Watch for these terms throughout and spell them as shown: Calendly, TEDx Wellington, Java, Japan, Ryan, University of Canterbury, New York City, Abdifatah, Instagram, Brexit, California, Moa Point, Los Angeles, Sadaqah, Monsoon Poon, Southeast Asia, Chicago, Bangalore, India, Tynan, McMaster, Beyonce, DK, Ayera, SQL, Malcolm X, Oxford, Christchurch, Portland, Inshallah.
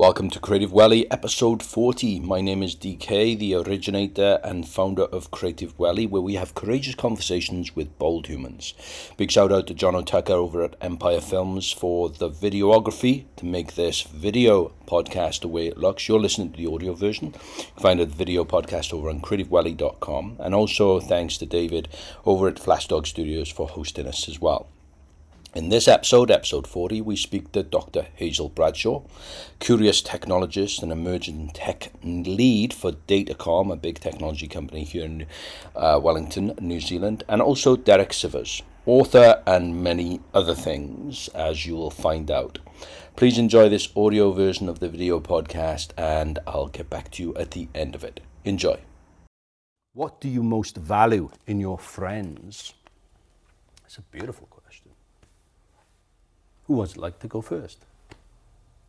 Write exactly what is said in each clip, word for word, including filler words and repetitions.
Welcome to Creative Welly, episode forty. My name is D K, the originator and founder of Creative Welly, where we have courageous conversations with bold humans. Big shout out to Jono Tucker over at Empire Films for the videography to make this video podcast the way it looks. You're listening to the audio version. You can find a video podcast over on creative welly dot com. And also thanks to David over at Flashdog Studios for hosting us as well. In this episode, episode forty, we speak to Doctor Hazel Bradshaw, curious technologist and emerging tech lead for Datacom, a big technology company here in uh, Wellington, New Zealand, and also Derek Sivers, author and many other things, as you will find out. Please enjoy this audio version of the video podcast, and I'll get back to you at the end of it. Enjoy. What do you most value in your friends? It's a beautiful question. Who would like to go first?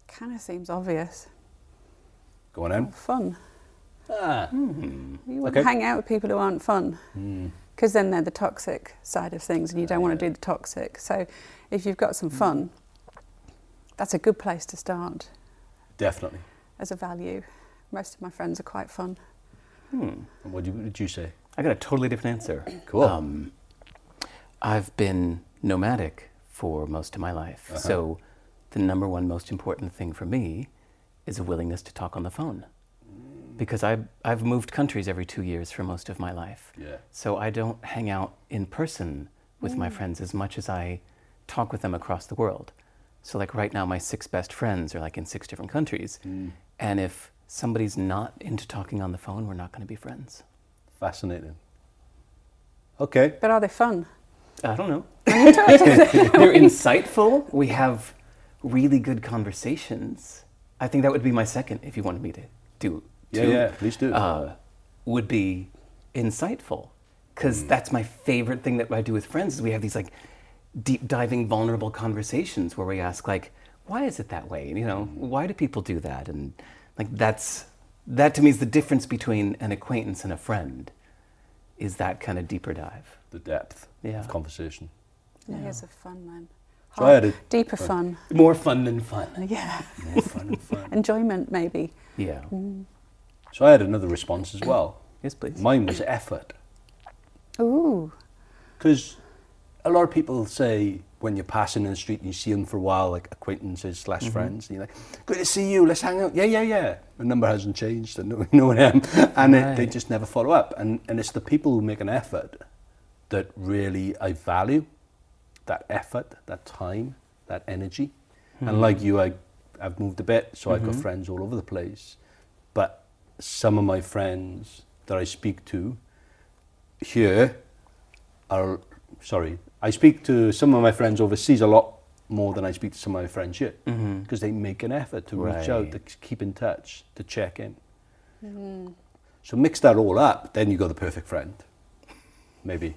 Kind of seems obvious. Go on, Em. Oh, fun. Ah. Mm. You wouldn't okay. hang out with people who aren't fun, because mm. then they're the toxic side of things, and you don't uh, want to do the toxic. So if you've got some mm. fun, that's a good place to start. Definitely. As a value. Most of my friends are quite fun. Hmm. And what did you say? I got a totally different answer. Cool. Um, I've been nomadic for most of my life. Uh-huh. So the number one most important thing for me is a willingness to talk on the phone. Because I've, I've moved countries every two years for most of my life. Yeah. So I don't hang out in person with mm. my friends as much as I talk with them across the world. So like right now, my six best friends are like in six different countries. Mm. And if somebody's not into talking on the phone, we're not going to be friends. Fascinating. Okay. But are they fun? I don't know. They're insightful. We have really good conversations. I think that would be my second, if you wanted me to do two. Yeah, yeah, please do. Uh, would be insightful, because mm. that's my favorite thing that I do with friends. Is we have these like deep diving, vulnerable conversations where we ask like, why is it that way? And, you know, why do people do that? And like that's that to me is the difference between an acquaintance and a friend. Is that kind of deeper dive? The depth yeah. of conversation. Yeah, yeah. It's a fun man. So I had a deeper fun. fun. More fun than fun. Yeah. More fun than fun. Enjoyment, maybe. Yeah. Mm. So I had another response as well. Yes, please. Mine was effort. Ooh. Because a lot of people say when you're passing in the street and you see them for a while, like acquaintances slash friends, mm-hmm. and you're like, good to see you, let's hang out. Yeah, yeah, yeah. The number hasn't changed, and no, no one am. And right. it, they just never follow up. And and it's the people who make an effort that really I value, that effort, that time, that energy. Mm-hmm. And like you, I, I've moved a bit, so mm-hmm. I've got friends all over the place. But some of my friends that I speak to here are, sorry, I speak to some of my friends overseas a lot more than I speak to some of my friends here, because mm-hmm. they make an effort to right. reach out, to keep in touch, to check in. Mm-hmm. So mix that all up, then you got the perfect friend. Maybe.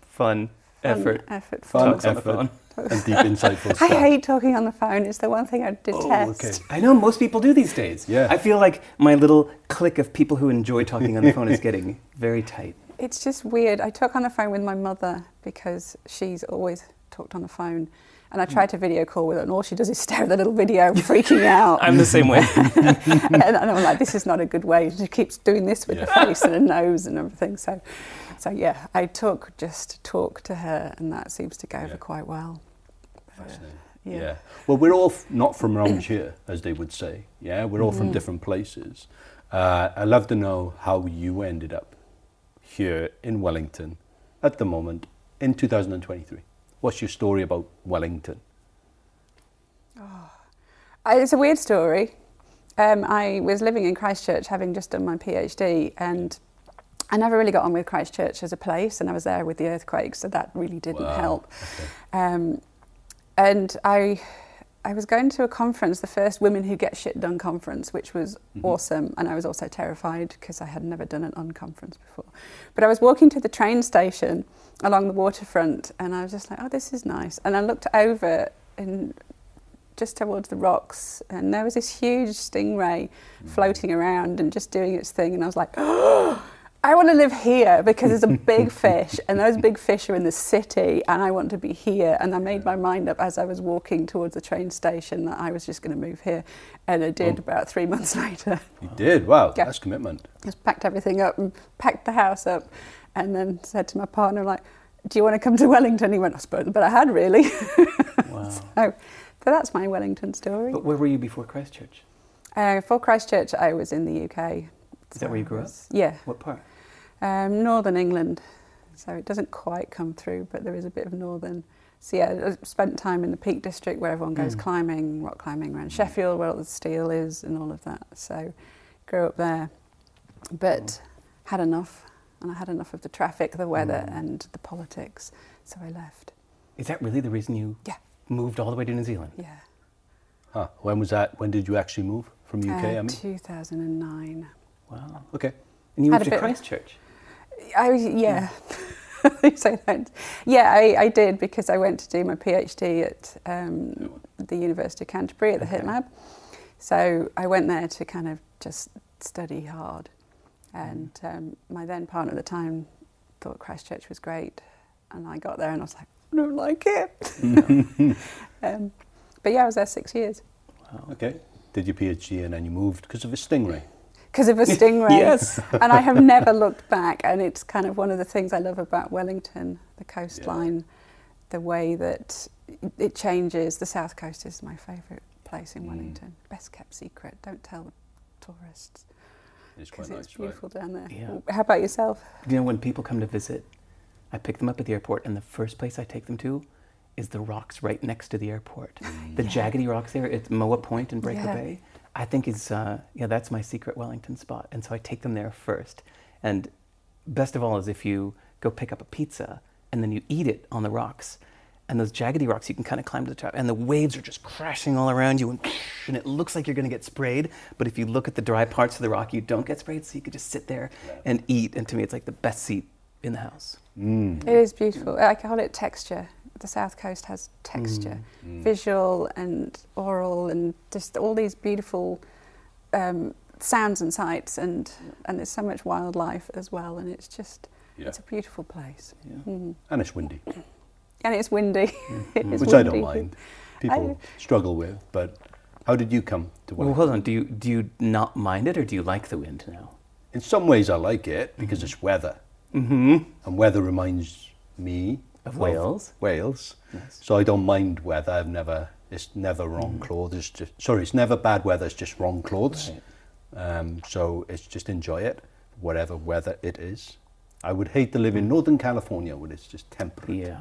Fun, effort. Fun, effort. Fun, effort. effort. And deep, insightful stuff. I hate talking on the phone. It's the one thing I detest. Oh, okay. I know most people do these days. Yeah. I feel like my little clique of people who enjoy talking on the phone is getting very tight. It's just weird. I talk on the phone with my mother because she's always talked on the phone, and I tried to video call with her, and all she does is stare at the little video, freaking out. I'm the same way. and, and I'm like, this is not a good way. She keeps doing this with yeah. her face and her nose and everything. So, so yeah, I talk just talk to her, and that seems to go yeah. over quite well. Fascinating. Uh, yeah. yeah. Well, we're all f- not from around here, as they would say. Yeah, we're all mm. from different places. Uh, I'd love to know how you ended up here in Wellington at the moment in two thousand twenty-three. What's your story about Wellington? Oh, I, it's a weird story. Um, I was living in Christchurch, having just done my PhD, and I never really got on with Christchurch as a place, and I was there with the earthquake, so that really didn't wow. help. Okay. Um, and I I was going to a conference, the first Women Who Get Shit Done conference, which was mm-hmm. awesome. And I was also terrified because I had never done an unconference before. But I was walking to the train station along the waterfront, and I was just like, oh, this is nice. And I looked over in, just towards the rocks, and there was this huge stingray mm-hmm. floating around and just doing its thing. And I was like, oh, I want to live here because there's a big fish, and those big fish are in the city, and I want to be here. And I made my mind up as I was walking towards the train station that I was just going to move here, and I did oh. about three months later. You did? Wow, yeah. That's commitment. Just packed everything up and packed the house up, and then said to my partner, like, do you want to come to Wellington? He went, I suppose, but I had really. Wow. So, so that's my Wellington story. But where were you before Christchurch? Uh, before Christchurch, I was in the U K. Is that where you grew up? Yeah. What part? Um, northern England, so it doesn't quite come through, but there is a bit of northern. So yeah, I spent time in the Peak District where everyone goes mm. climbing, rock climbing around Sheffield, where all the steel is and all of that. So grew up there, but oh. had enough, and I had enough of the traffic, the weather mm. and the politics, so I left. Is that really the reason you yeah. moved all the way to New Zealand? Yeah. Huh. When was that? When did you actually move from the U K? Uh, I mean? two thousand nine. Wow. Okay. And you moved to Christchurch? I was, yeah. Mm. yeah, I, I did, because I went to do my PhD at um, the University of Canterbury at the okay. HIT Lab. So I went there to kind of just study hard. And um, my then partner at the time thought Christchurch was great. And I got there and I was like, I don't like it. No. um, but yeah, I was there six years. Wow. Okay. Did your PhD, and then you moved because of a stingray. Because of a stingray. Yes. And I have never looked back, and it's kind of one of the things I love about Wellington, the coastline, yeah. the way that it changes. The South Coast is my favourite place in Wellington. Mm. Best kept secret, don't tell tourists. It's quite nice. It's beautiful right? down there. Yeah. How about yourself? You know, when people come to visit, I pick them up at the airport, and the first place I take them to is the rocks right next to the airport. The yeah. jaggedy rocks there, it's Moa Point and Breaker yeah. Bay. I think it's, uh, yeah, that's my secret Wellington spot. And so I take them there first. And best of all is if you go pick up a pizza and then you eat it on the rocks. And those jaggedy rocks, you can kind of climb to the top. And the waves are just crashing all around you. And, and it looks like you're going to get sprayed. But if you look at the dry parts of the rock, you don't get sprayed. So you could just sit there and eat. And to me, it's like the best seat in the house. Mm. It is beautiful. I call it texture. The South Coast has texture, mm, mm. visual and oral, and just all these beautiful um, sounds and sights, and yeah. and there's so much wildlife as well, and it's just yeah. it's a beautiful place. Yeah. Mm-hmm. And it's windy. And it's windy. Mm. it is Which windy. I don't mind. People I, struggle with, but how did you come to Wellington? Well, hold on. Do you do you not mind it, or do you like the wind now? In some ways, I like it because mm-hmm. it's weather, mm-hmm. and weather reminds me. Of Wales. Wales. Yes. So I don't mind weather. I've never, it's never wrong mm. clothes. It's just, sorry, it's never bad weather. It's just wrong clothes. Right. Um, so it's just enjoy it, whatever weather it is. I would hate to live in Northern California when it's just temperate. Yeah.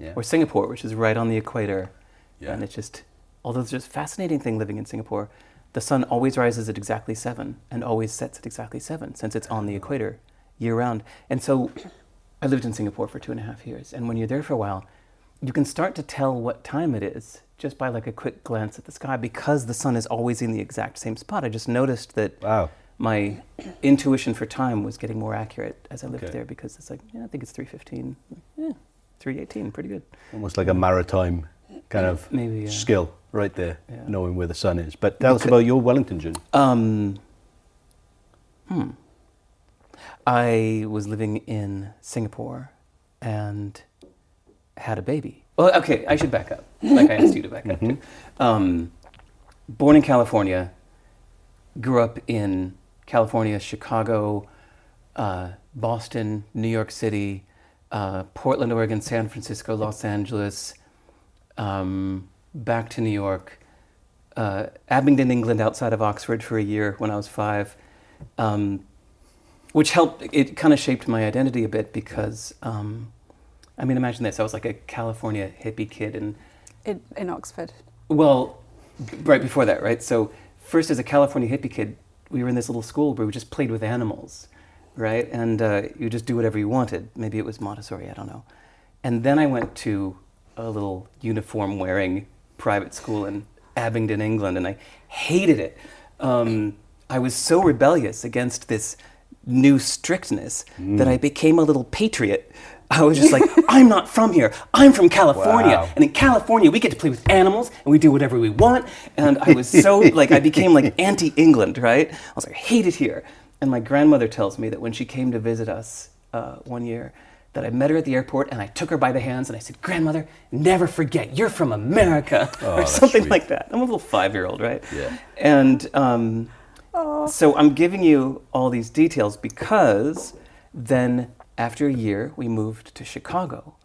yeah. Or Singapore, which is right on the equator. Yeah. And it's just, although it's just a fascinating thing living in Singapore, the sun always rises at exactly seven and always sets at exactly seven, since it's on the equator year round. And so I lived in Singapore for two and a half years, and when you're there for a while, you can start to tell what time it is just by like a quick glance at the sky, because the sun is always in the exact same spot. I just noticed that wow. my intuition for time was getting more accurate as I lived okay. there, because it's like, yeah, I think it's three fifteen, yeah, three eighteen, pretty good. Almost like a maritime kind of Maybe, yeah. skill right there, yeah. knowing where the sun is. But tell us about your Wellington journey. Um, hmm. I was living in Singapore and had a baby. Well, okay, I should back up, like I asked you to back up too. Um, born in California, grew up in California, Chicago, uh, Boston, New York City, uh, Portland, Oregon, San Francisco, Los Angeles, um, back to New York, uh, Abingdon, England, outside of Oxford for a year when I was five. Um, Which helped, it kind of shaped my identity a bit, because, um, I mean, imagine this, I was like a California hippie kid. and In, in Oxford. Well, right before that, right? So first as a California hippie kid, we were in this little school where we just played with animals, right? And uh, you just do whatever you wanted. Maybe it was Montessori, I don't know. And then I went to a little uniform-wearing private school in Abingdon, England, and I hated it. Um, I was so rebellious against this new strictness mm. that I became a little patriot. I was just like, I'm not from here. I'm from California. Wow. And in California, we get to play with animals and we do whatever we want. And I was so, like, I became like anti-England, right? I was like, I hate it here. And my grandmother tells me that when she came to visit us uh, one year, that I met her at the airport and I took her by the hands and I said, "Grandmother, never forget, you're from America," oh, or something sweet. Like that. I'm a little five-year-old, right? Yeah. And um, so I'm giving you all these details because then after a year, we moved to Chicago.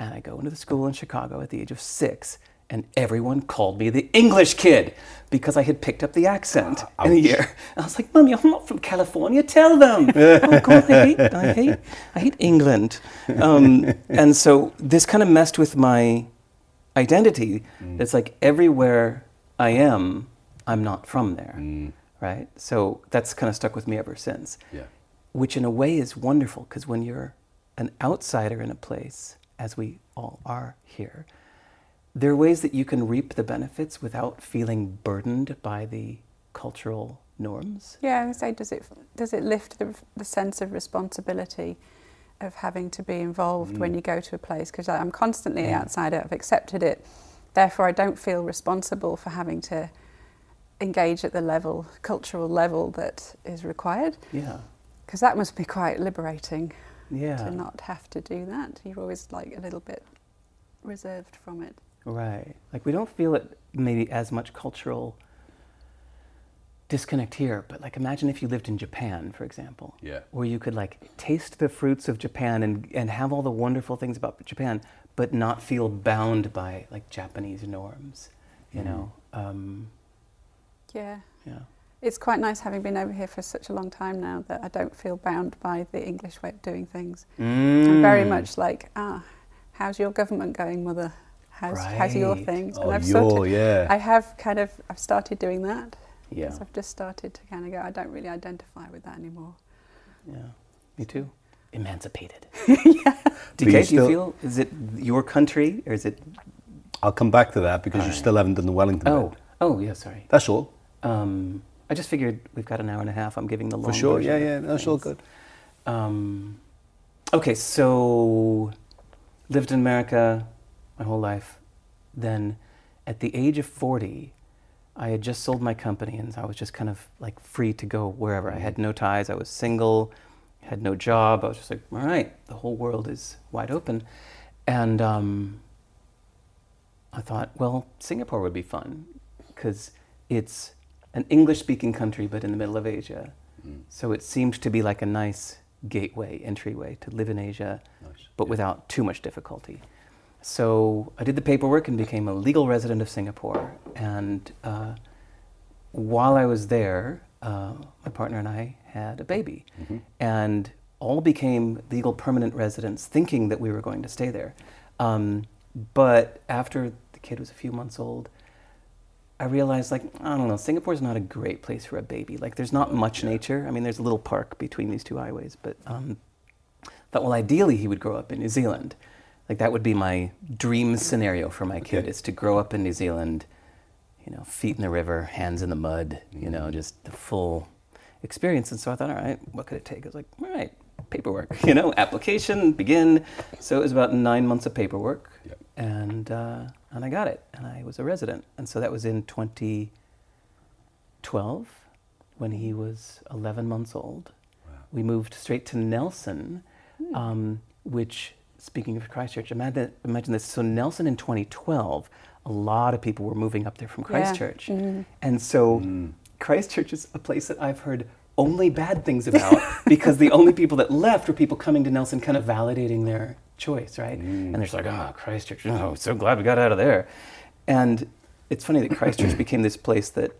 And I go into the school in Chicago at the age of six, and everyone called me the English kid because I had picked up the accent uh, in a year. I was like, "Mommy, I'm not from California. Tell them." Oh God, I hate, I hate, I hate England. Um, and so this kind of messed with my identity. Mm. It's like everywhere I am, I'm not from there, mm. right? So that's kind of stuck with me ever since. Yeah. Which in a way is wonderful because when you're an outsider in a place, as we all are here, there are ways that you can reap the benefits without feeling burdened by the cultural norms. Yeah, I would say, does it does it lift the, the sense of responsibility of having to be involved mm. when you go to a place? Because I'm constantly yeah. an outsider, I've accepted it, therefore I don't feel responsible for having to engage at the level, cultural level that is required. Yeah. Because that must be quite liberating yeah. to not have to do that. You're always like a little bit reserved from it. Right. Like we don't feel it maybe as much cultural disconnect here, but like imagine if you lived in Japan, for example, yeah. where you could like taste the fruits of Japan and, and have all the wonderful things about Japan, but not feel bound by like Japanese norms, you mm-hmm. know? Um, yeah. Yeah. It's quite nice having been over here for such a long time now that I don't feel bound by the English way of doing things. Mm. I'm very much like, ah, how's your government going, mother? How's, right. how's your things? Oh, and I've your, sort of, yeah. I have kind of, I've started doing that. Yeah. So I've just started to kind of go, I don't really identify with that anymore. Yeah, me too. Emancipated. yeah. D K, you do you feel, is it your country or is it? I'll come back to that because all you right. still haven't done the Wellington oh. bit. Oh, yeah, sorry. That's all. Um, I just figured we've got an hour and a half. I'm giving the long version. For sure, yeah, yeah, that's all good. Um, okay, so lived in America my whole life. Then at the age of forty, I had just sold my company and I was just kind of like free to go wherever. I had no ties, I was single, had no job. I was just like, all right, the whole world is wide open. And um, I thought, well, Singapore would be fun because it's an English-speaking country, but in the middle of Asia. Mm. So it seemed to be like a nice gateway, entryway to live in Asia, nice. But yeah. without too much difficulty. So I did the paperwork and became a legal resident of Singapore. And uh, while I was there, uh, my partner and I had a baby. Mm-hmm. And all became legal permanent residents thinking that we were going to stay there. Um, but after the kid was a few months old, I realized, like, I don't know, Singapore's not a great place for a baby. Like, there's not much yeah. nature. I mean, there's a little park between these two highways. But um, I thought, well, ideally, he would grow up in New Zealand. Like, that would be my dream scenario for my kid, okay. is to grow up in New Zealand, you know, feet in the river, hands in the mud, mm-hmm. you know, just the full experience. And so I thought, all right, what could it take? I was like, all right, paperwork, you know, application, begin. So it was about nine months of paperwork. Yep. And... Uh, And I got it, and I was a resident. And so that was in twenty twelve, when he was eleven months old. Wow. We moved straight to Nelson, mm. um, which, speaking of Christchurch, imagine, imagine this. So Nelson in twenty twelve, a lot of people were moving up there from Christchurch. Yeah. Mm-hmm. And so mm. Christchurch is a place that I've heard only bad things about, because the only people that left were people coming to Nelson kind of validating their choice, right? Mm. And they're just like, oh, Christchurch, oh, so glad we got out of there. And it's funny that Christchurch became this place that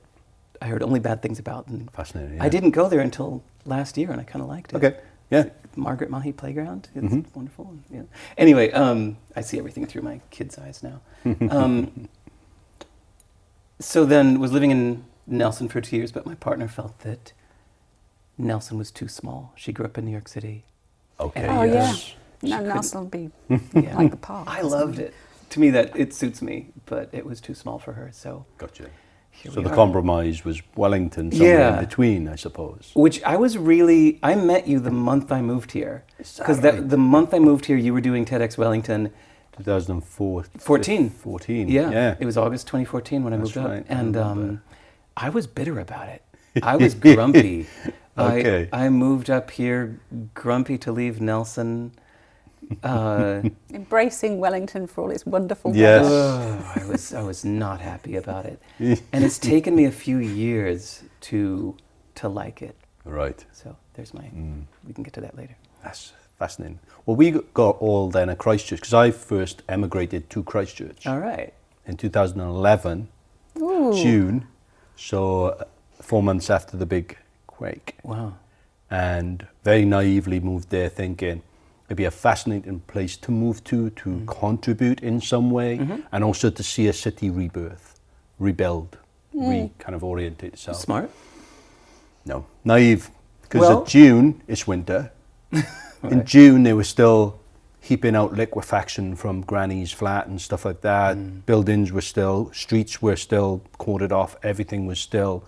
I heard only bad things about. And fascinating, yeah. I didn't go there until last year, and I kind of liked it. Okay, yeah. Like Margaret Mahi Playground, it's mm-hmm. wonderful. Yeah. Anyway, um, I see everything through my kids' eyes now. Um, so then was living in Nelson for two years, but my partner felt that Nelson was too small. She grew up in New York City. Okay, and oh, yes. yeah. She no, Nelson will be yeah. like the park. I loved it. To me, that it suits me, but it was too small for her. So gotcha. Here so we the are. Compromise was Wellington, somewhere yeah. in between, I suppose. Which I was really. I met you the month I moved here, because right? the month I moved here, you were doing TEDx Wellington. twenty fourteen. fourteen. fourteen. Yeah. yeah. It was August twenty fourteen when I That's moved right. up, and I, um, I was bitter about it. I was grumpy. Okay. I, I moved up here, grumpy to leave Nelson. Uh, Embracing Wellington for all its wonderful weather. Yes. Oh, I was I was not happy about it. And it's taken me a few years to to like it. Right. So there's my, mm. we can get to that later. That's fascinating. Well, we got all then at Christchurch, because I first emigrated to Christchurch. All right. In two thousand eleven, Ooh. June, so four months after the big quake. Wow. And very naively moved there thinking, it'd be a fascinating place to move to, to mm-hmm. contribute in some way, mm-hmm. and also to see a city rebirth, rebuild, mm. re kind of orientate itself. Smart. No, naive, because well, in June, it's winter. In June, they were still heaping out liquefaction from granny's flat and stuff like that. Mm. Buildings were still, streets were still corded off, everything was still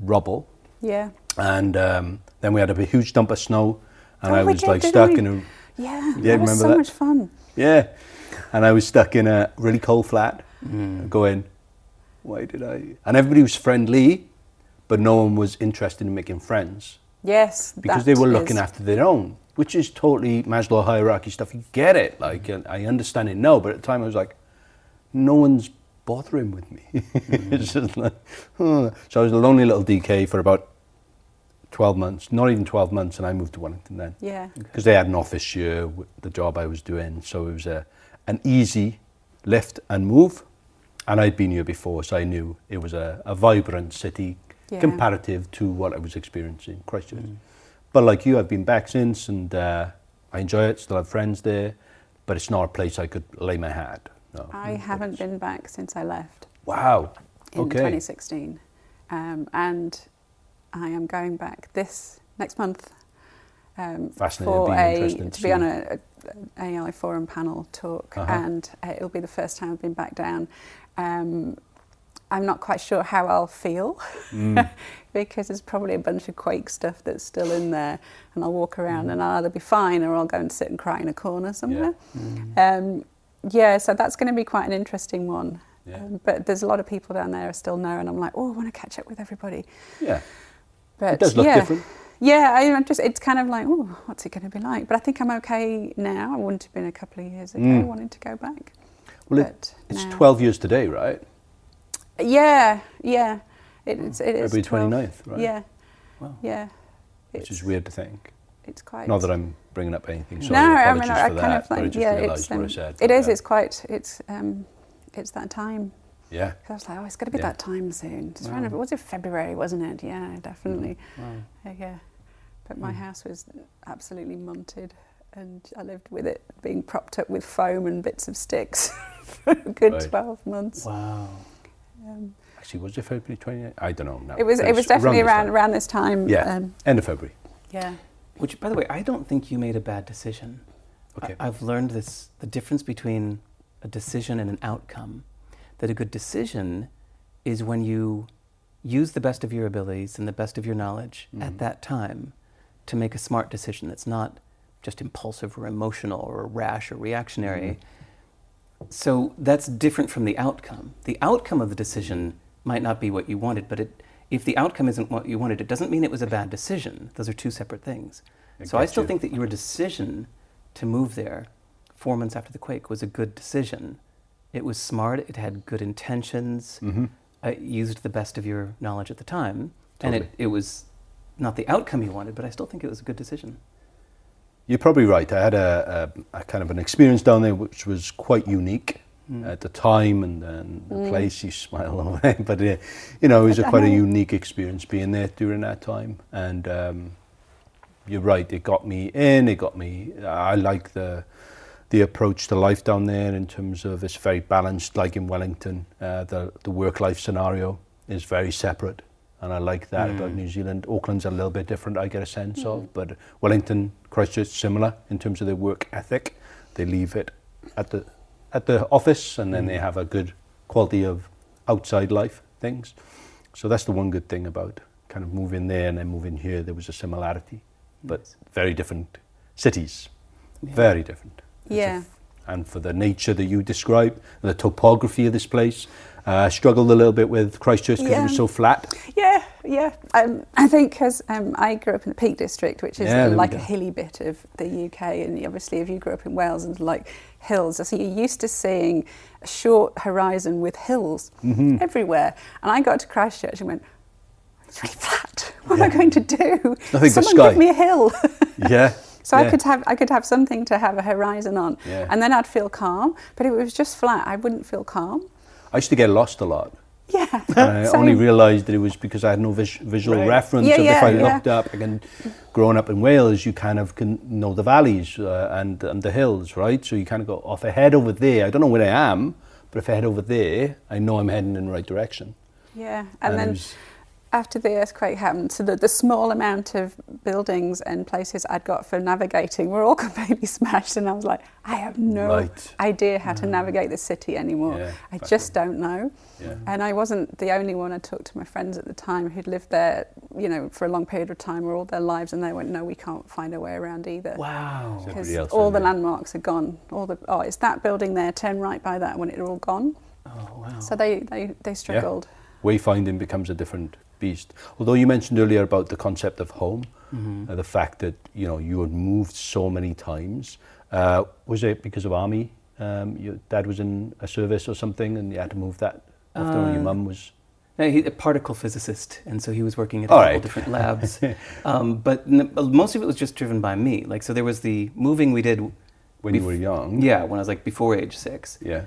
rubble. Yeah. And um, then we had a huge dump of snow, and oh, I was like stuck we? in a... Yeah, yeah, that was so that? much fun. Yeah, and I was stuck in a really cold flat, mm. going, why did I? And everybody was friendly, but no one was interested in making friends. Yes, because they were looking is. after their own, which is totally Maslow hierarchy stuff. You get it, like I understand it now, but at the time I was like, no one's bothering with me. Mm. It's just like, huh. So I was a lonely little D K for about twelve months, not even twelve months, and I moved to Wellington then. Yeah. Because they had an office here with the job I was doing, so it was a, an easy lift and move. And I'd been here before, so I knew it was a, a vibrant city, yeah. comparative to what I was experiencing in Christchurch. Mm. But like you, I've been back since, and uh, I enjoy it, still have friends there, but it's not a place I could lay my hat. No, I haven't place. been back since I left. Wow. In okay. twenty sixteen. Um, and... I am going back this next month um, for a to, to be on a, a AI forum panel talk, uh-huh. and uh, it'll be the first time I've been back down. Um, I'm not quite sure how I'll feel mm. because there's probably a bunch of quake stuff that's still in there, and I'll walk around mm. and I'll either be fine or I'll go and sit and cry in a corner somewhere. Yeah, mm. um, yeah so that's going to be quite an interesting one. Yeah. Um, but there's a lot of people down there I still know, and I'm like, oh, I want to catch up with everybody. Yeah. But it does look yeah. different. Yeah, I, I'm just, it's kind of like, oh, what's it going to be like? But I think I'm okay now. I wouldn't have been a couple of years ago mm. wanting to go back. Well, it, it's now. twelve years today, right? Yeah, yeah. It, it's, it is February twenty-ninth, right? Yeah. Wow. Yeah. It's, Which is weird to think. It's quite... Not that I'm bringing up anything. Sorry, no, I mean, for I that, kind of like, I just yeah, realised um, what I said. It is, that. it's quite, it's um, it's that time. Yeah. I was like, oh, it's got to be yeah. that time soon. Just wow. Was it February, wasn't it? Yeah, definitely. Wow. Uh, yeah. But my mm. house was absolutely munted, and I lived with it being propped up with foam and bits of sticks for a good right. twelve months. Wow. Um, Actually, was it February twenty-ninth? I don't know. No. It was, it was definitely around, around this time. Yeah, um, end of February. Yeah. Which, by the way, I don't think you made a bad decision. Okay. I, I've learned this, the difference between a decision and an outcome. That a good decision is when you use the best of your abilities and the best of your knowledge mm-hmm. at that time to make a smart decision that's not just impulsive or emotional or rash or reactionary. Mm-hmm. So that's different from the outcome. The outcome of the decision might not be what you wanted, but it, if the outcome isn't what you wanted, it doesn't mean it was a bad decision. Those are two separate things. I so I still you. think that your decision to move there four months after the quake was a good decision. It was smart, it had good intentions, mm-hmm. uh, used the best of your knowledge at the time, totally. and it, it was not the outcome you wanted, but I still think it was a good decision. You're probably right. I had a, a, a kind of an experience down there which was quite unique mm. at the time and, and the mm. place, you smile over there, but uh, you know, it was a quite a unique experience being there during that time, and um, you're right, it got me in, it got me, I like the... the approach to life down there in terms of it's very balanced, like in Wellington. Uh, the the work-life scenario is very separate, and I like that mm. about New Zealand. Auckland's a little bit different, I get a sense mm. of, but Wellington, Christchurch, similar in terms of their work ethic. They leave it at the at the office, and then mm. they have a good quality of outside life things. So that's the one good thing about kind of moving there and then moving here. There was a similarity, but very different cities, yeah. very different. Yeah, a, and for the nature that you describe, the topography of this place, uh, struggled a little bit with Christchurch because yeah. it was so flat. Yeah, yeah. Um, I think because um, I grew up in the Peak District, which is yeah, like a hilly bit of the U K, and obviously if you grew up in Wales and like hills, so you're used to seeing a short horizon with hills mm-hmm. everywhere. And I got to Christchurch and went, it's really flat. What yeah. am I going to do? Nothing. Someone give me a hill. yeah. So yeah. I could have I could have something to have a horizon on, yeah. and then I'd feel calm. But if it was just flat, I wouldn't feel calm. I used to get lost a lot. Yeah. I Same. only realised that it was because I had no vis- visual right. reference. Yeah, so yeah, if I yeah. looked up, again, growing up in Wales, you kind of can know the valleys uh, and, and the hills, right? So you kind of go, oh, if I head over there, I don't know where I am, but if I head over there, I know I'm heading in the right direction. Yeah, and, and then was, after the earthquake happened, so the, the small amount of buildings and places I'd got for navigating were all completely smashed, and I was like, I have no right. idea how to navigate the city anymore. Yeah, I just right. don't know. Yeah. And I wasn't the only one. I talked to my friends at the time who'd lived there, you know, for a long period of time or all their lives, and they went, no, we can't find our way around either. Wow. Because all the landmarks are gone. All the oh, it's that building there, turn right by that one, it are all gone. Oh, wow. So they, they, they struggled. Yeah. Wayfinding becomes a different beast. Although you mentioned earlier about the concept of home, mm-hmm. uh, the fact that you know you had moved so many times, uh, was it because of army? Um, your dad was in a service or something, and you had to move that. After uh, your mum was. No, he's a particle physicist, and so he was working at all a couple right. different labs. um, but n- most of it was just driven by me. Like so, there was the moving we did when bef- you were young. Yeah, when I was like before age six. Yeah.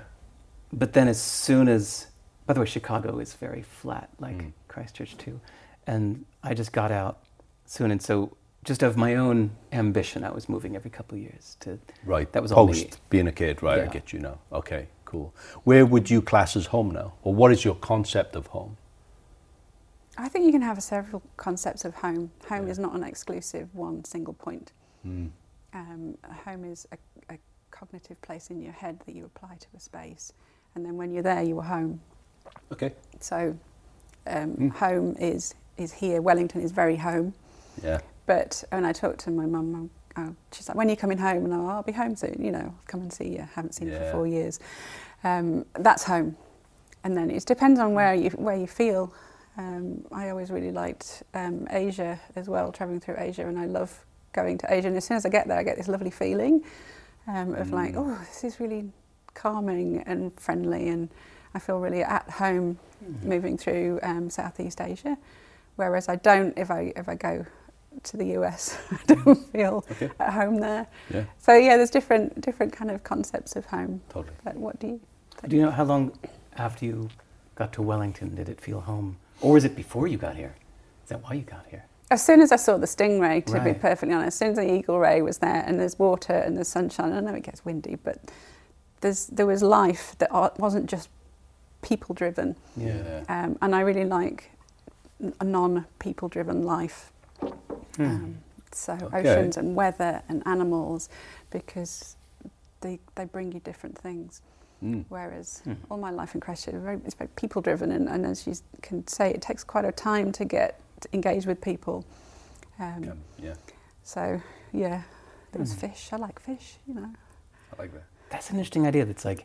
But then as soon as, by the way, Chicago is very flat. Like. Mm. Christchurch too, and I just got out soon, and so just of my own ambition I was moving every couple of years to right that was all me. Being a kid right yeah. I get you now. Okay, cool. Where would you class as home now, or what is your concept of home? I think you can have several concepts of home. Home yeah. is not an exclusive one single point. mm. Um, home is a, a cognitive place in your head that you apply to a space, and then when you're there you are home. Okay. So Um, mm. home is, is here. Wellington is very home. Yeah. But when I talked to my mum, she's like, when are you coming home? And I'm like, I'll be home soon, you know, I'll come and see you. I haven't seen yeah. you for four years. Um, that's home. And then it depends on where you where you feel. Um, I always really liked um, Asia as well, travelling through Asia, and I love going to Asia. And as soon as I get there, I get this lovely feeling um, of mm. like, oh, this is really calming and friendly, and I feel really at home mm-hmm. moving through um, Southeast Asia, whereas I don't if I if I go to the U S. I don't feel okay. at home there. Yeah. So yeah, there's different different kind of concepts of home. Totally. But what do you think? Do you know how long after you got to Wellington did it feel home, or is it before you got here? Is that why you got here? As soon as I saw the stingray, to right. be perfectly honest, as soon as the eagle ray was there, and there's water and there's sunshine. I know it gets windy, but there's there was life that wasn't just people driven. Yeah. Um, and I really like a non-people driven life. Mm. Um, so okay. oceans and weather and animals, because they they bring you different things. Mm. Whereas mm. all my life in Christchurch it's very people driven, and, and as you can say, it takes quite a time to get to engage with people. Um, yeah. yeah. So yeah, there was mm. fish. I like fish, you know. I like that. That's an interesting idea. That's like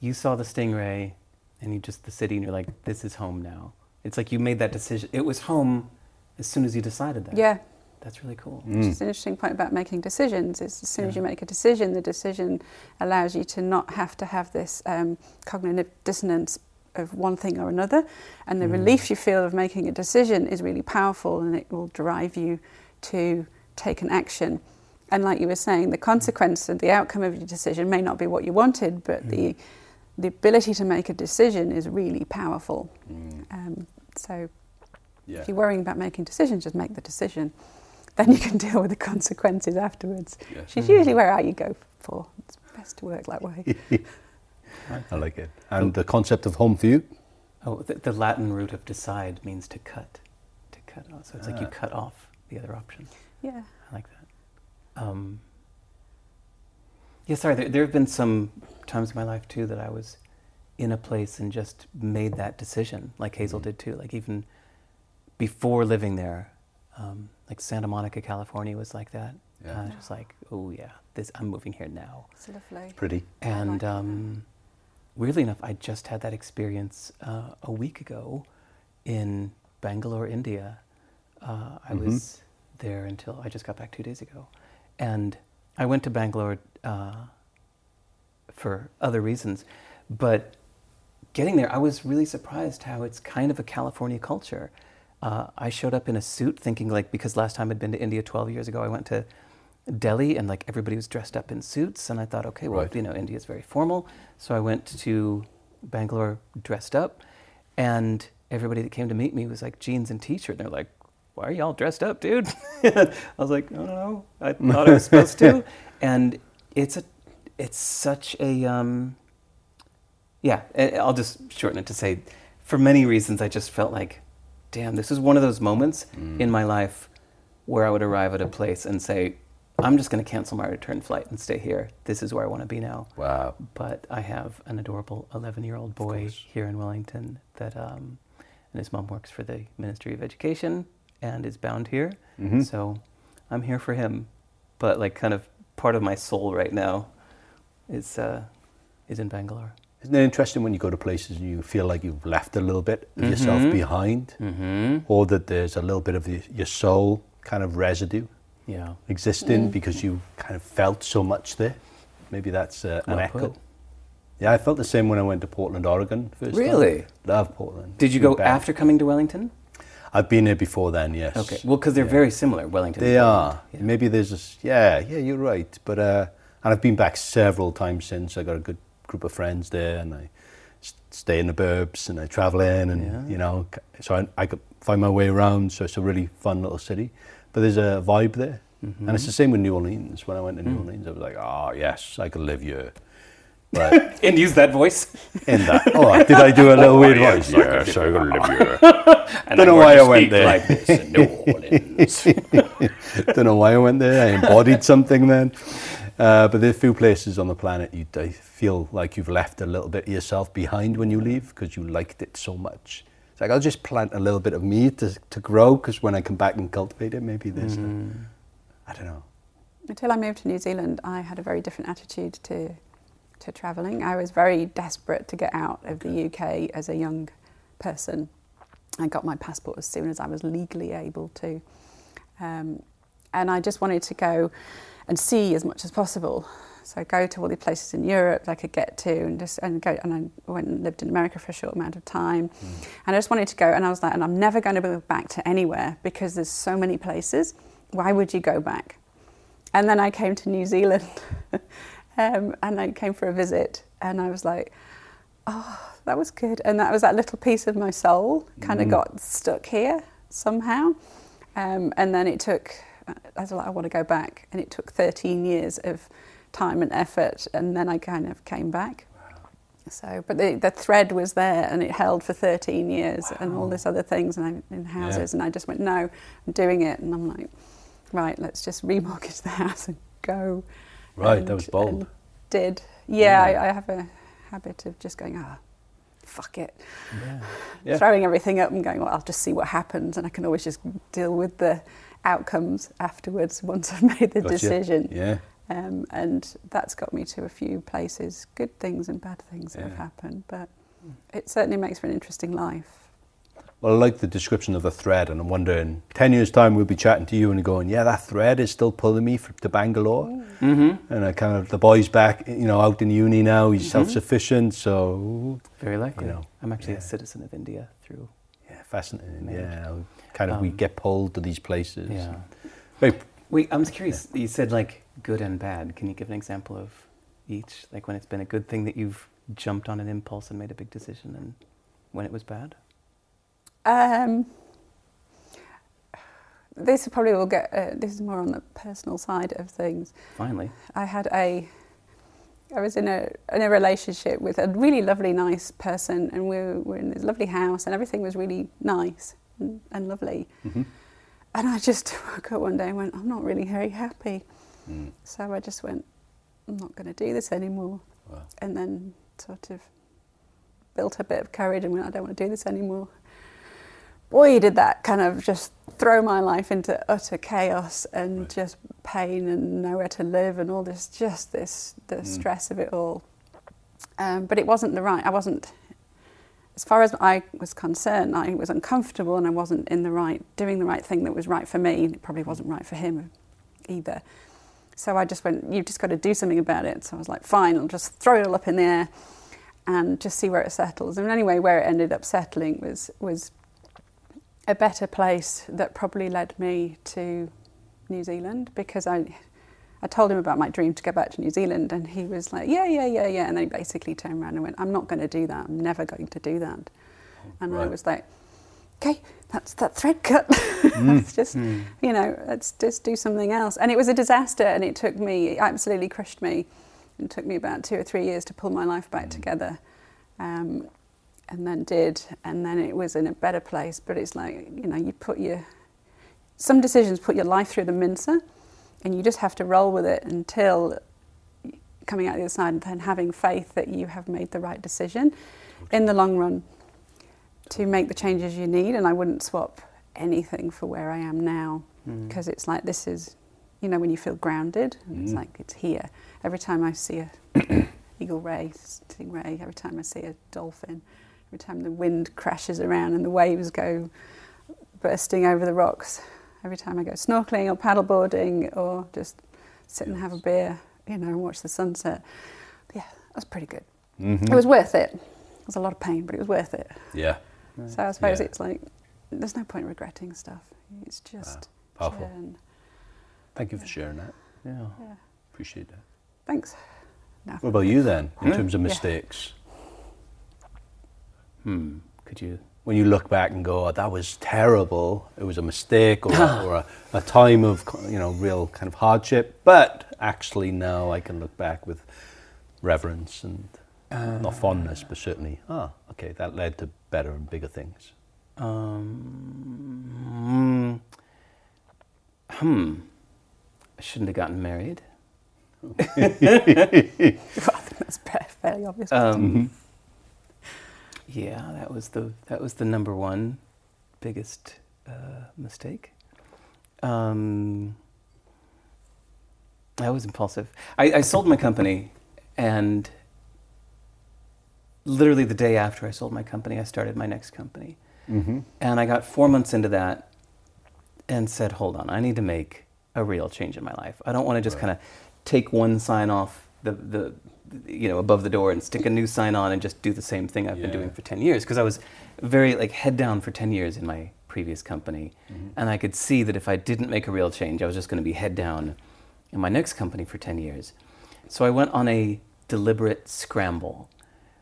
you saw the stingray, and you just the city, and you're like, this is home now. It's like you made that decision. It was home as soon as you decided that. Yeah. That's really cool. Mm. Which is an interesting point about making decisions. Is as soon yeah. as you make a decision, the decision allows you to not have to have this um, cognitive dissonance of one thing or another. And the mm. relief you feel of making a decision is really powerful, and it will drive you to take an action. And like you were saying, the consequence and the outcome of your decision may not be what you wanted, but mm. the... the ability to make a decision is really powerful. Mm. Um, so yeah. if you're worrying about making decisions, just make the decision. Then you can deal with the consequences afterwards. Yeah. Which is usually where you go for. It's best to work that way. I like it. And the concept of home for you? Oh, the, the Latin root of decide means to cut. To cut off. So it's ah. like you cut off the other option. Yeah. I like that. Um, Yeah, sorry, there, there have been some times in my life, too, that I was in a place and just made that decision, like Hazel mm-hmm. did, too. Like, even before living there, um, like Santa Monica, California was like that. Yeah. Uh, just like, oh, yeah, this I'm moving here now. It's lovely. Pretty. And like um, weirdly enough, I just had that experience uh, a week ago in Bangalore, India. Uh, I mm-hmm. was there until I just got back two days ago. And I went to Bangalore uh, for other reasons. But getting there, I was really surprised how it's kind of a California culture. Uh, I showed up in a suit thinking, like, because last time I'd been to India twelve years ago, I went to Delhi and like everybody was dressed up in suits. And I thought, okay, well, right. you know, India's very formal. So I went to Bangalore dressed up. And everybody that came to meet me was like jeans and t-shirt. And they're like, why are y'all dressed up, dude? I was like, I don't know. I thought I was supposed to. And it's a, it's such a, um, yeah, I'll just shorten it to say, for many reasons, I just felt like, damn, this is one of those moments mm. in my life where I would arrive at a place and say, I'm just going to cancel my return flight and stay here. This is where I want to be now. Wow. But I have an adorable eleven-year-old boy here in Wellington that, um, and his mom works for the Ministry of Education and is bound here. Mm-hmm. So I'm here for him. But like kind of part of my soul right now is uh, is in Bangalore. Isn't it interesting when you go to places and you feel like you've left a little bit of mm-hmm. yourself behind, mm-hmm. or that there's a little bit of your soul kind of residue yeah. existing mm-hmm. because you kind of felt so much there? Maybe that's uh, an well echo. Put. Yeah, I felt the same when I went to Portland, Oregon first Really? Time. Love Portland. Did you go back. After coming to Wellington? I've been here before then, yes. Okay, well, because they're yeah. very similar, Wellington. They are. Yeah. Maybe there's this, yeah, yeah, you're right. But uh, and I've been back several times since. I got a good group of friends there, and I stay in the burbs, and I travel in, and yeah. you know, so I, I could find my way around. So it's a really fun little city, but there's a vibe there, mm-hmm. and it's the same with New Orleans. When I went to New mm-hmm. Orleans, I was like, oh yes, I could live here, but and use that voice. In that, oh, did I do a little oh, weird yeah, voice? Yeah, yes, I could live here. And don't know why I went there. Like this in New Orleans. Don't know why I went there. I embodied something then. Uh, but there are few places on the planet you I feel like you've left a little bit of yourself behind when you leave because you liked it so much. It's like, I'll just plant a little bit of me to to grow because when I come back and cultivate it, maybe there's mm. a, I don't know. Until I moved to New Zealand, I had a very different attitude to to travelling. I was very desperate to get out of the U K as a young person. I got my passport as soon as I was legally able to. Um, and I just wanted to go and see as much as possible. So I go to all the places in Europe that I could get to, and just and go. And I went and lived in America for a short amount of time, mm. and I just wanted to go. And I was like, and I'm never going to go back to anywhere because there's so many places. Why would you go back? And then I came to New Zealand, um, and I came for a visit, and I was like, oh, that was good. And that was that little piece of my soul kind of mm. got stuck here somehow, um, and then it took. I was like, I want to go back. And it took thirteen years of time and effort, and then I kind of came back. Wow. So, but the, the thread was there, and it held for thirteen years, wow. and all this other things, and I, in houses, yeah. and I just went, no, I'm doing it. And I'm like, right, let's just remortgage the house and go. Right, and, that was bold. Did. Yeah, yeah. I, I have a habit of just going, ah, oh, fuck it. Yeah. Yeah. Throwing everything up and going, well, I'll just see what happens, and I can always just deal with the outcomes afterwards once I've made the gotcha. decision. Yeah. Um, and that's got me to a few places, good things and bad things yeah. that have happened, but it certainly makes for an interesting life. Well, I like the description of the thread, and I'm wondering, ten years time we'll be chatting to you and going, yeah, that thread is still pulling me for, to Bangalore. Mm-hmm. And I kind of, the boy's back, you know, out in uni now, he's mm-hmm. self-sufficient, so... Very likely. You know, I'm actually yeah. a citizen of India through... Yeah, fascinating, marriage. yeah. Kind of, um, we get pulled to these places. Yeah. Very, Wait, I was curious. Yeah. You said like good and bad. Can you give an example of each? Like when it's been a good thing that you've jumped on an impulse and made a big decision, and when it was bad? Um, this probably will get. Uh, this is more on the personal side of things. Finally, I had a. I was in a in a relationship with a really lovely, nice person, and we were, were in this lovely house, and everything was really nice. And, and lovely. Mm-hmm. And I just woke up one day and went, I'm not really very happy. Mm. So I just went, I'm not going to do this anymore. Wow. And then sort of built a bit of courage and went, I don't want to do this anymore. Boy, did that kind of just throw my life into utter chaos and right. just pain and nowhere to live and all this, just this, the mm. stress of it all. Um, but it wasn't the right, I wasn't as far as I was concerned, I was uncomfortable and I wasn't in the right, doing the right thing that was right for me. It probably wasn't right for him either. So I just went, you've just got to do something about it. So I was like, fine, I'll just throw it all up in the air and just see where it settles. And anyway, where it ended up settling was was a better place that probably led me to New Zealand, because I I told him about my dream to go back to New Zealand, and he was like, yeah, yeah, yeah, yeah. And then he basically turned around and went, I'm not going to do that. I'm never going to do that. And right. I was like, okay, that's that thread cut. Mm. Let's just, mm. you know, let's just do something else. And it was a disaster, and it took me, it absolutely crushed me. It took me about two or three years to pull my life back mm. together. Um, and then did, and then it was in a better place. But it's like, you know, you put your, some decisions put your life through the mincer, and you just have to roll with it until coming out the other side, and then having faith that you have made the right decision in the long run to make the changes you need. And I wouldn't swap anything for where I am now, because mm. it's like, this is, you know, when you feel grounded, and mm. it's like, it's here. Every time I see a eagle ray, stingray, every time I see a dolphin, every time the wind crashes around and the waves go bursting over the rocks, every time I go snorkeling or paddleboarding or just sit and have a beer, you know, and watch the sunset. But yeah, that's pretty good. Mm-hmm. It was worth it. It was a lot of pain, but it was worth it. Yeah. Right. So I suppose yeah. it's like, there's no point regretting stuff. It's just wow. Powerful. Churn. Thank you for sharing that. Yeah. yeah. Appreciate that. Thanks. No. What about you then, in yeah. terms of mistakes? Yeah. Hmm. Could you... when you look back and go, oh, that was terrible, it was a mistake, or, or a, a time of, you know, real kind of hardship, but actually now I can look back with reverence and uh, not fondness, but certainly, ah, oh, okay, that led to better and bigger things. Um, hmm, I shouldn't have gotten married. I think that's fairly obvious. Um, Yeah, that was the that was the number one biggest uh, mistake. Um, I was impulsive. I, I sold my company, and literally the day after I sold my company, I started my next company. Mm-hmm. And I got four months into that and said, hold on, I need to make a real change in my life. I don't want to just right. kind of take one sign off the... the you know, above the door and stick a new sign on and just do the same thing I've yeah. been doing for ten years. Because I was very, like, head down for ten years in my previous company. Mm-hmm. And I could see that if I didn't make a real change, I was just going to be head down in my next company for ten years. So I went on a deliberate scramble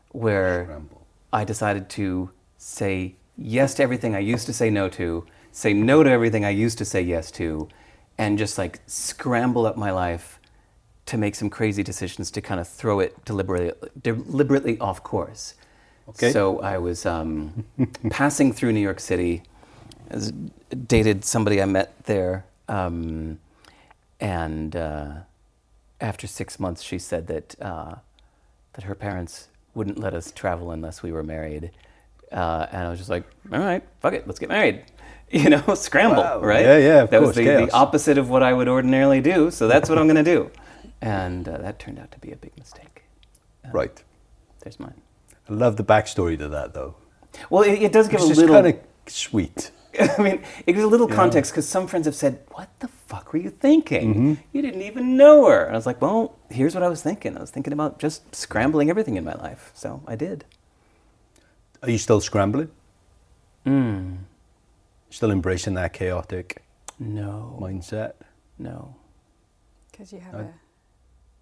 where scramble. I decided to say yes to everything I used to say no to, say no to everything I used to say yes to, and just, like, scramble up my life to make some crazy decisions to kind of throw it deliberately, deliberately off course. Okay. So I was um, passing through New York City, I was, dated somebody I met there, um, and uh, after six months, she said that uh, that her parents wouldn't let us travel unless we were married, uh, and I was just like, all right, fuck it, let's get married. You know, scramble, wow. right? Yeah, yeah. Of that course, was the, the opposite of what I would ordinarily do. So that's what I'm going to do. And uh, that turned out to be a big mistake. Um, right. There's mine. I love the backstory to that, though. Well, it, it does give it's a little... it's just kind of sweet. I mean, it gives a little yeah. context, because some friends have said, what the fuck were you thinking? Mm-hmm. You didn't even know her. And I was like, well, here's what I was thinking. I was thinking about just scrambling everything in my life. So I did. Are you still scrambling? Mm. Still embracing that chaotic... no. ...mindset? No. Because you have I- a...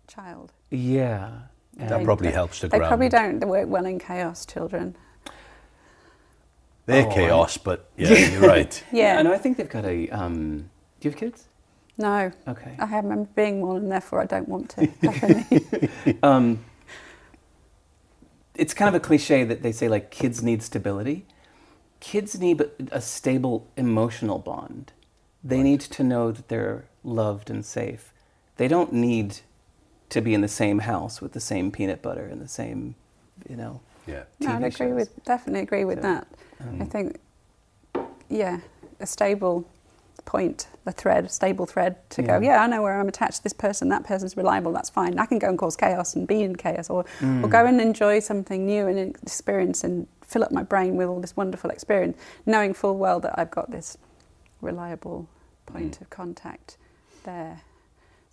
child. Yeah. And that probably they, helps to ground. They probably don't work well in chaos, children. They're oh, chaos, I'm... but yeah, you're right. Yeah. And I think they've got a, um, do you have kids? No. Okay. I remember being one and therefore I don't want to, definitely. um, it's kind of a cliche that they say, like, kids need stability. Kids need a stable emotional bond. They right. need to know that they're loved and safe. They don't need... to be in the same house with the same peanut butter and the same, you know, yeah. T V no, I'd agree shows. with definitely agree with so, that. Um, I think, yeah, a stable point, the thread, stable thread to yeah. go. Yeah, I know where I'm attached to this person. That person's reliable. That's fine. I can go and cause chaos and be in chaos, or mm. or go and enjoy something new and experience and fill up my brain with all this wonderful experience, knowing full well that I've got this reliable point mm. of contact there.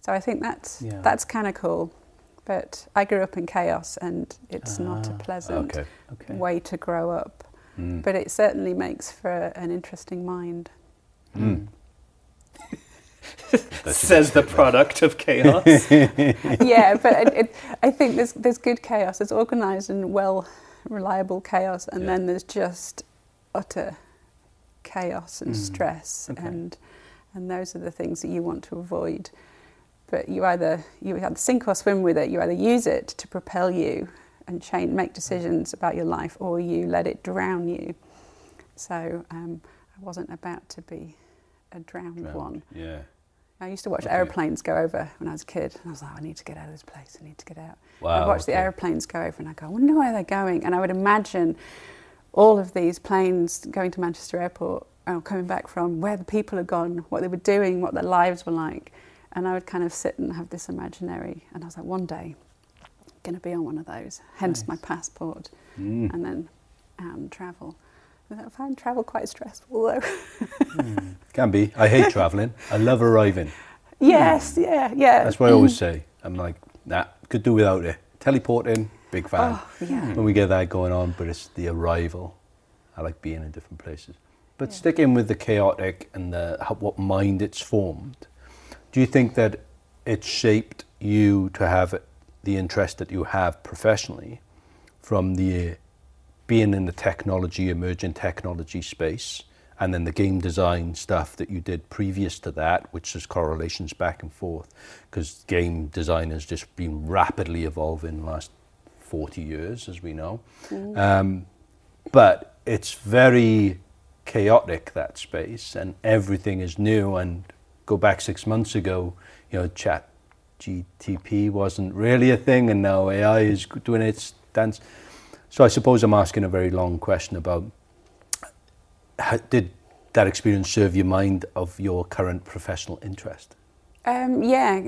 So I think that's yeah. that's kind of cool. But I grew up in chaos, and it's ah, not a pleasant okay, okay. way to grow up. Mm. But it certainly makes for an interesting mind. Mm. Says the product of chaos. Yeah, but it, it, I think there's there's good chaos. There's organised and well, reliable chaos, and yeah. then there's just utter chaos and mm. stress, okay. and and those are the things that you want to avoid. But you either you either sink or swim with it. You either use it to propel you and change, make decisions about your life, or you let it drown you. So um, I wasn't about to be a drowned, drowned. one. Yeah. I used to watch okay. aeroplanes go over when I was a kid, and I was like, I need to get out of this place, I need to get out. Wow, I watched okay. the aeroplanes go over, and I go, I wonder where they're going. And I would imagine all of these planes going to Manchester Airport, or coming back from where the people had gone, what they were doing, what their lives were like. And I would kind of sit and have this imaginary, and I was like, one day, I'm going to be on one of those, hence nice. my passport, mm. and then um, travel. I found travel quite stressful, though. mm. Can be. I hate travelling. I love arriving. Yes, mm. yeah, yeah. That's what I always say. I'm like, nah, could do without it. Teleporting, big fan. Oh, yeah. When we get that going on, but it's the arrival. I like being in different places. But yeah. sticking with the chaotic and the how, what mind it's formed, do you think that it shaped you to have the interest that you have professionally from the... being in the technology, emerging technology space, and then the game design stuff that you did previous to that, which is correlations back and forth, because game design has just been rapidly evolving in the last forty years, as we know. Mm. Um, but it's very chaotic, that space, and everything is new. And go back six months ago, you know, Chat G P T wasn't really a thing, and now A I is doing its dance. So I suppose I'm asking a very long question about, how did that experience serve your mind of your current professional interest? Um, yeah.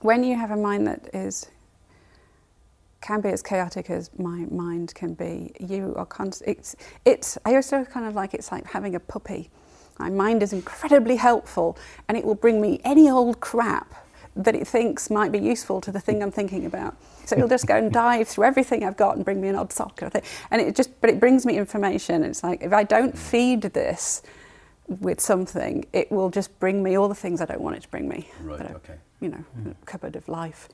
When you have a mind that is, can be as chaotic as my mind can be, you are const- it's, it's, I also kind of like, it's like having a puppy. My mind is incredibly helpful, and it will bring me any old crap that it thinks might be useful to the thing I'm thinking about. So it'll just go and dive through everything I've got and bring me an odd sock or thing. And it just, but it brings me information. It's like, if I don't feed this with something, it will just bring me all the things I don't want it to bring me. Right, I, okay. You know, mm. a cupboard of life.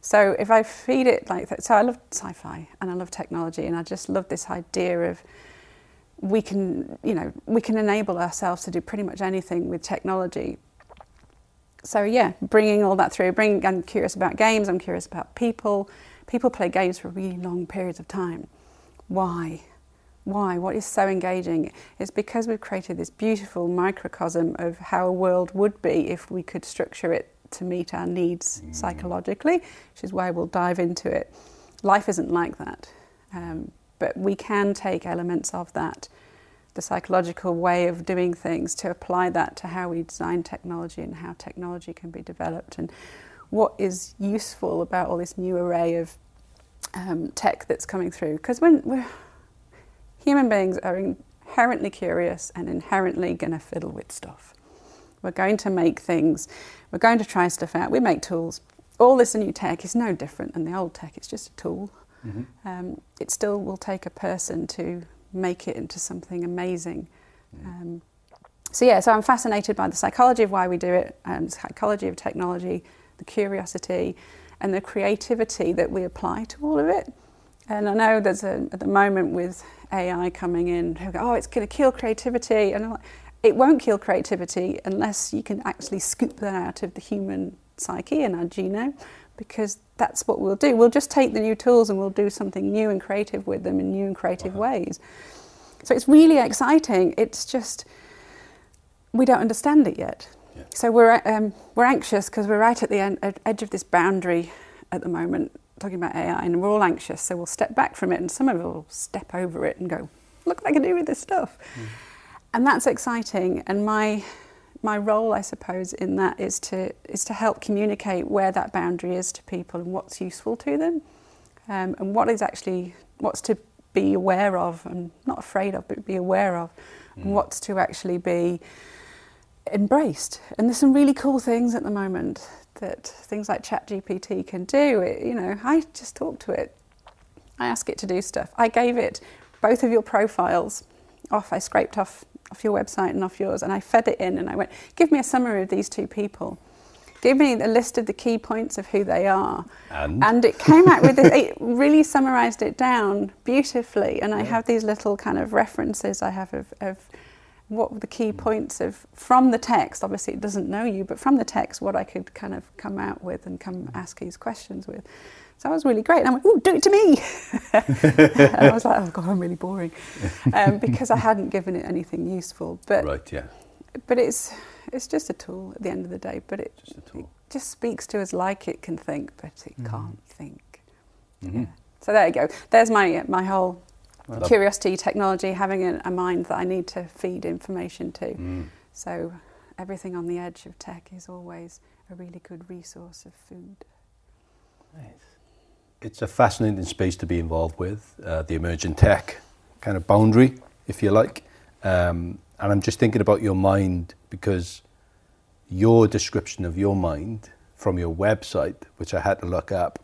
So if I feed it like that, so I love sci-fi and I love technology, and I just love this idea of we can, you know, we can enable ourselves to do pretty much anything with technology. So yeah, bringing all that through. Bring, I'm curious about games, I'm curious about people. People play games for really long periods of time. Why? Why? What is so engaging? It's because we've created this beautiful microcosm of how a world would be if we could structure it to meet our needs mm. psychologically, which is why we'll dive into it. Life isn't like that. Um, but we can take elements of that, the psychological way of doing things, to apply that to how we design technology and how technology can be developed and what is useful about all this new array of um, tech that's coming through. Because when we're, human beings are inherently curious and inherently going to fiddle with stuff. We're going to make things, we're going to try stuff out, we make tools. All this new tech is no different than the old tech, it's just a tool. Mm-hmm. Um, it still will take a person to make it into something amazing. Mm. Um, so yeah, so I'm fascinated by the psychology of why we do it, um, the psychology of technology, the curiosity and the creativity that we apply to all of it. And I know there's a, at the moment with A I coming in, go, oh, it's going to kill creativity. And I'm like, it won't kill creativity unless you can actually scoop that out of the human psyche and our genome, because that's what we'll do. We'll just take the new tools and we'll do something new and creative with them in new and creative wow. ways. So it's really exciting. It's just, we don't understand it yet. Yeah. So we're um, we're anxious because we're right at the end, at edge of this boundary at the moment, talking about A I, and we're all anxious. So we'll step back from it, and some of us will step over it and go, look what I can do with this stuff. Mm. And that's exciting. And my... My role, I suppose, in that is to is to help communicate where that boundary is to people and what's useful to them, um, and what is actually what's to be aware of, and not afraid of, but be aware of, mm. and what's to actually be embraced. And there's some really cool things at the moment that things like ChatGPT can do. It, you know, I just talk to it. I ask it to do stuff. I gave it both of your profiles off. I scraped off, off your website and off yours, and I fed it in, and I went, give me a summary of these two people. Give me a list of the key points of who they are. And, and it came out with, it, it really summarised it down beautifully. And I yeah. have these little kind of references I have of, of what were the key points of, from the text, obviously it doesn't know you, but from the text, what I could kind of come out with and come ask these questions with. So that was really great. And I went, ooh, do it to me. And I was like, oh God, I'm really boring. Um, because I hadn't given it anything useful. But right, yeah. But it's it's just a tool at the end of the day. But it just, a tool. It just speaks to us like it can think, but it mm. can't think. Mm-hmm. Yeah. So there you go. There's my my whole well, curiosity, technology, having a, a mind that I need to feed information to. Mm. So everything on the edge of tech is always a really good resource of food. Nice. It's a fascinating space to be involved with, uh, the emerging tech kind of boundary, if you like. Um, And I'm just thinking about your mind, because your description of your mind from your website, which I had to look up,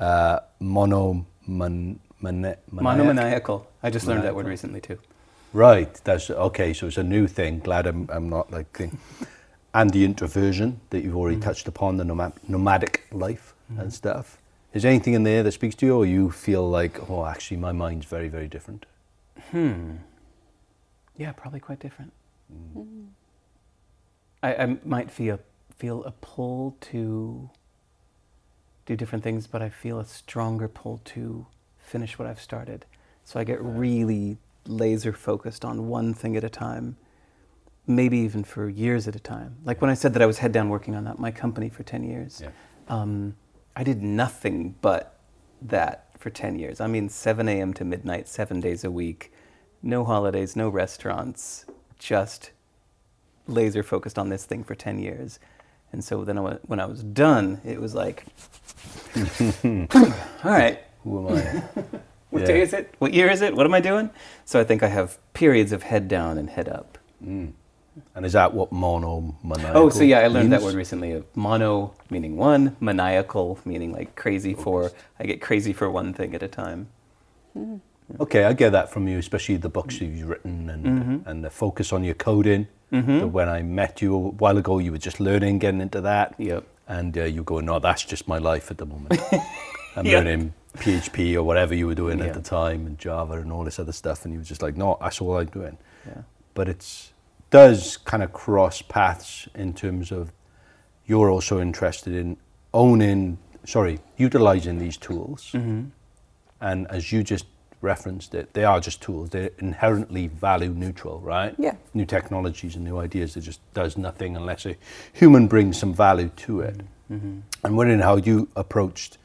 uh, mono, man, man, monomaniacal. I just learned maniacal. That word recently too. Right. That's okay. So it's a new thing. Glad I'm, I'm not like thing. And the introversion that you've already mm-hmm. touched upon, the nomad, nomadic life mm-hmm. and stuff. Is there anything in there that speaks to you, or you feel like, oh, actually, my mind's very, very different? Hmm. Yeah, probably quite different. Mm. I, I might feel feel a pull to do different things, but I feel a stronger pull to finish what I've started. So I get really laser focused on one thing at a time, maybe even for years at a time. Like yeah. when I said that I was head down working on that, my company for ten years, yeah. um, I did nothing but that for ten years. I mean, seven a.m. to midnight, seven days a week. No holidays, no restaurants, just laser focused on this thing for ten years. And so then I went, when I was done, it was like, all right. Who am I? What yeah. day is it? What year is it? What am I doing? So I think I have periods of head down and head up. Mm. And is that what mono, maniacal? Oh, so yeah, I learned means? that word recently. Mono meaning one, maniacal meaning like crazy focused. for, I get crazy for one thing at a time. Mm. Okay, I get that from you, especially the books you've written and mm-hmm. and the focus on your coding. Mm-hmm. When I met you a while ago, you were just learning, getting into that. Yep. And uh, you go, no, that's just my life at the moment. I'm yep. learning P H P or whatever you were doing yeah. at the time, and Java and all this other stuff. And you were just like, no, that's all I'm doing. Yeah. But it does kind of cross paths in terms of you're also interested in owning, sorry, utilizing these tools. Mm-hmm. And as you just referenced it, they are just tools. They're inherently value neutral, right? Yeah. New technologies and new ideas, it just does nothing unless a human brings some value to it. Mm-hmm. I'm wondering how you approached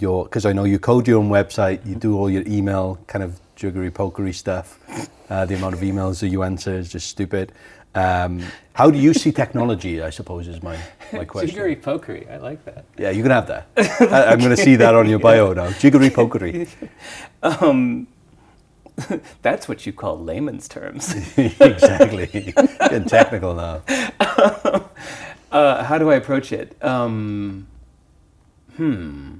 your, because I know you code your own website, mm-hmm. you do all your email kind of jiggery-pokery stuff. Uh, the amount of emails that you answer is just stupid. Um, how do you see technology, I suppose, is my, my question. Jiggery-pokery, I like that. Yeah, you can have that. I, I'm going to see that on your bio now. Jiggery-pokery. Um, that's what you call layman's terms. Exactly. Getting technical now. Um, uh, how do I approach it? Um, hmm.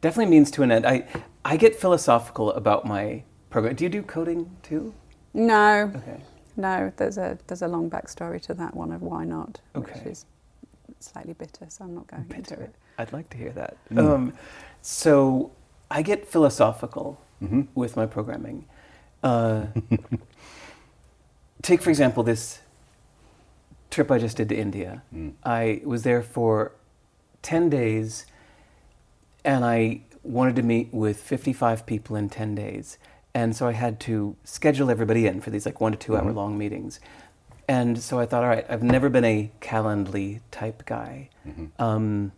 Definitely means to an end. I, I get philosophical about my program. Do you do coding too? No. Okay. No, there's a there's a long backstory to that one of why not, okay. which is slightly bitter, so I'm not going bitter. into it. I'd like to hear that. Mm. Um, so I get philosophical mm-hmm. with my programming. Uh, take, for example, this trip I just did to India. Mm. I was there for ten days, and I wanted to meet with fifty-five people in ten days. And so I had to schedule everybody in for these like one to two mm-hmm. hour long meetings. And so I thought, all right, I've never been a Calendly type guy. Mm-hmm. Um,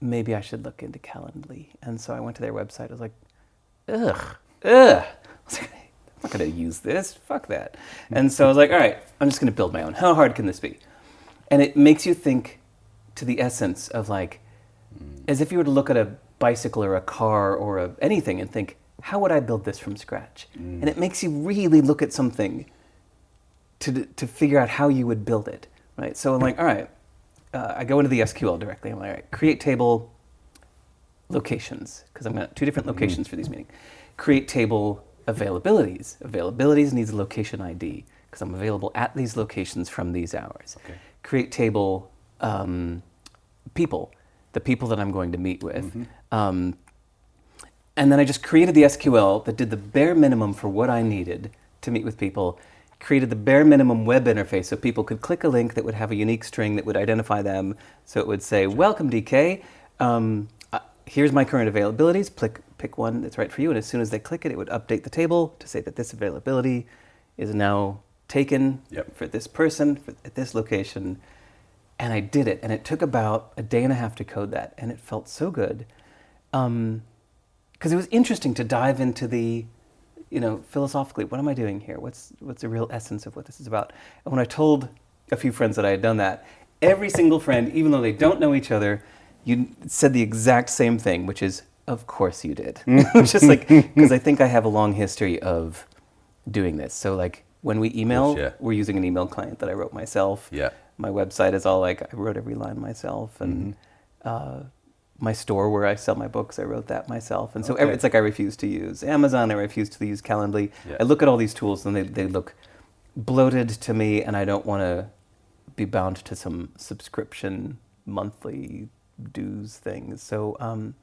maybe I should look into Calendly. And so I went to their website. I was like, ugh, ugh. I was like, I'm not going to use this. Fuck that. And so I was like, all right, I'm just going to build my own. How hard can this be? And it makes you think to the essence of like, mm. as if you were to look at a bicycle or a car or a, anything and think, how would I build this from scratch? Mm. And it makes you really look at something to to figure out how you would build it, right? So I'm like, all right, uh, I go into the S Q L directly. I'm like, all right, create table locations, because I'm going to two different locations mm. for these meetings. Create table availabilities. Availabilities needs a location I D, because I'm available at these locations from these hours. Okay. Create table um, people, the people that I'm going to meet with. Mm-hmm. Um, and then I just created the S Q L that did the bare minimum for what I needed to meet with people, created the bare minimum web interface so people could click a link that would have a unique string that would identify them. So it would say, sure. Welcome, D K. Um, uh, here's my current availabilities. Pick, pick one that's right for you. And as soon as they click it, it would update the table to say that this availability is now taken yep. for this person for, at this location. And I did it. And it took about a day and a half to code that. And it felt so good. Um, because it was interesting to dive into the, you know, philosophically, what am I doing here? What's what's the real essence of what this is about? And when I told a few friends that I had done that, every single friend, even though they don't know each other, you said the exact same thing, which is, of course you did. Just like, because I think I have a long history of doing this. So like when we email, yeah. we're using an email client that I wrote myself. Yeah. My website is all like, I wrote every line myself. And mm-hmm. uh, my store where I sell my books, I wrote that myself. And so okay. every, it's like I refuse to use Amazon, I refuse to use Calendly. Yeah. I look at all these tools and they, they look bloated to me, and I don't want to be bound to some subscription monthly dues thing. So um,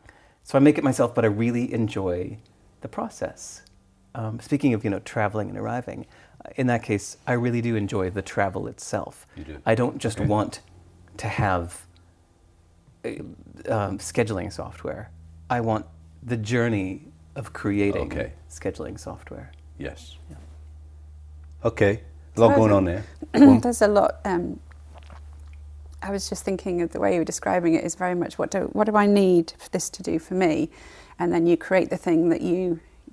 so I make it myself, but I really enjoy the process. Um, speaking of, you know, traveling and arriving, in that case, I really do enjoy the travel itself. You do. I don't just okay. want to have Um, scheduling software. I want the journey of creating okay. scheduling software. Yes. Yeah. Okay. A lot so going on there. There's a lot. Um, I was just thinking of the way you were describing it is very much what do what do I need for this to do for me, and then you create the thing that you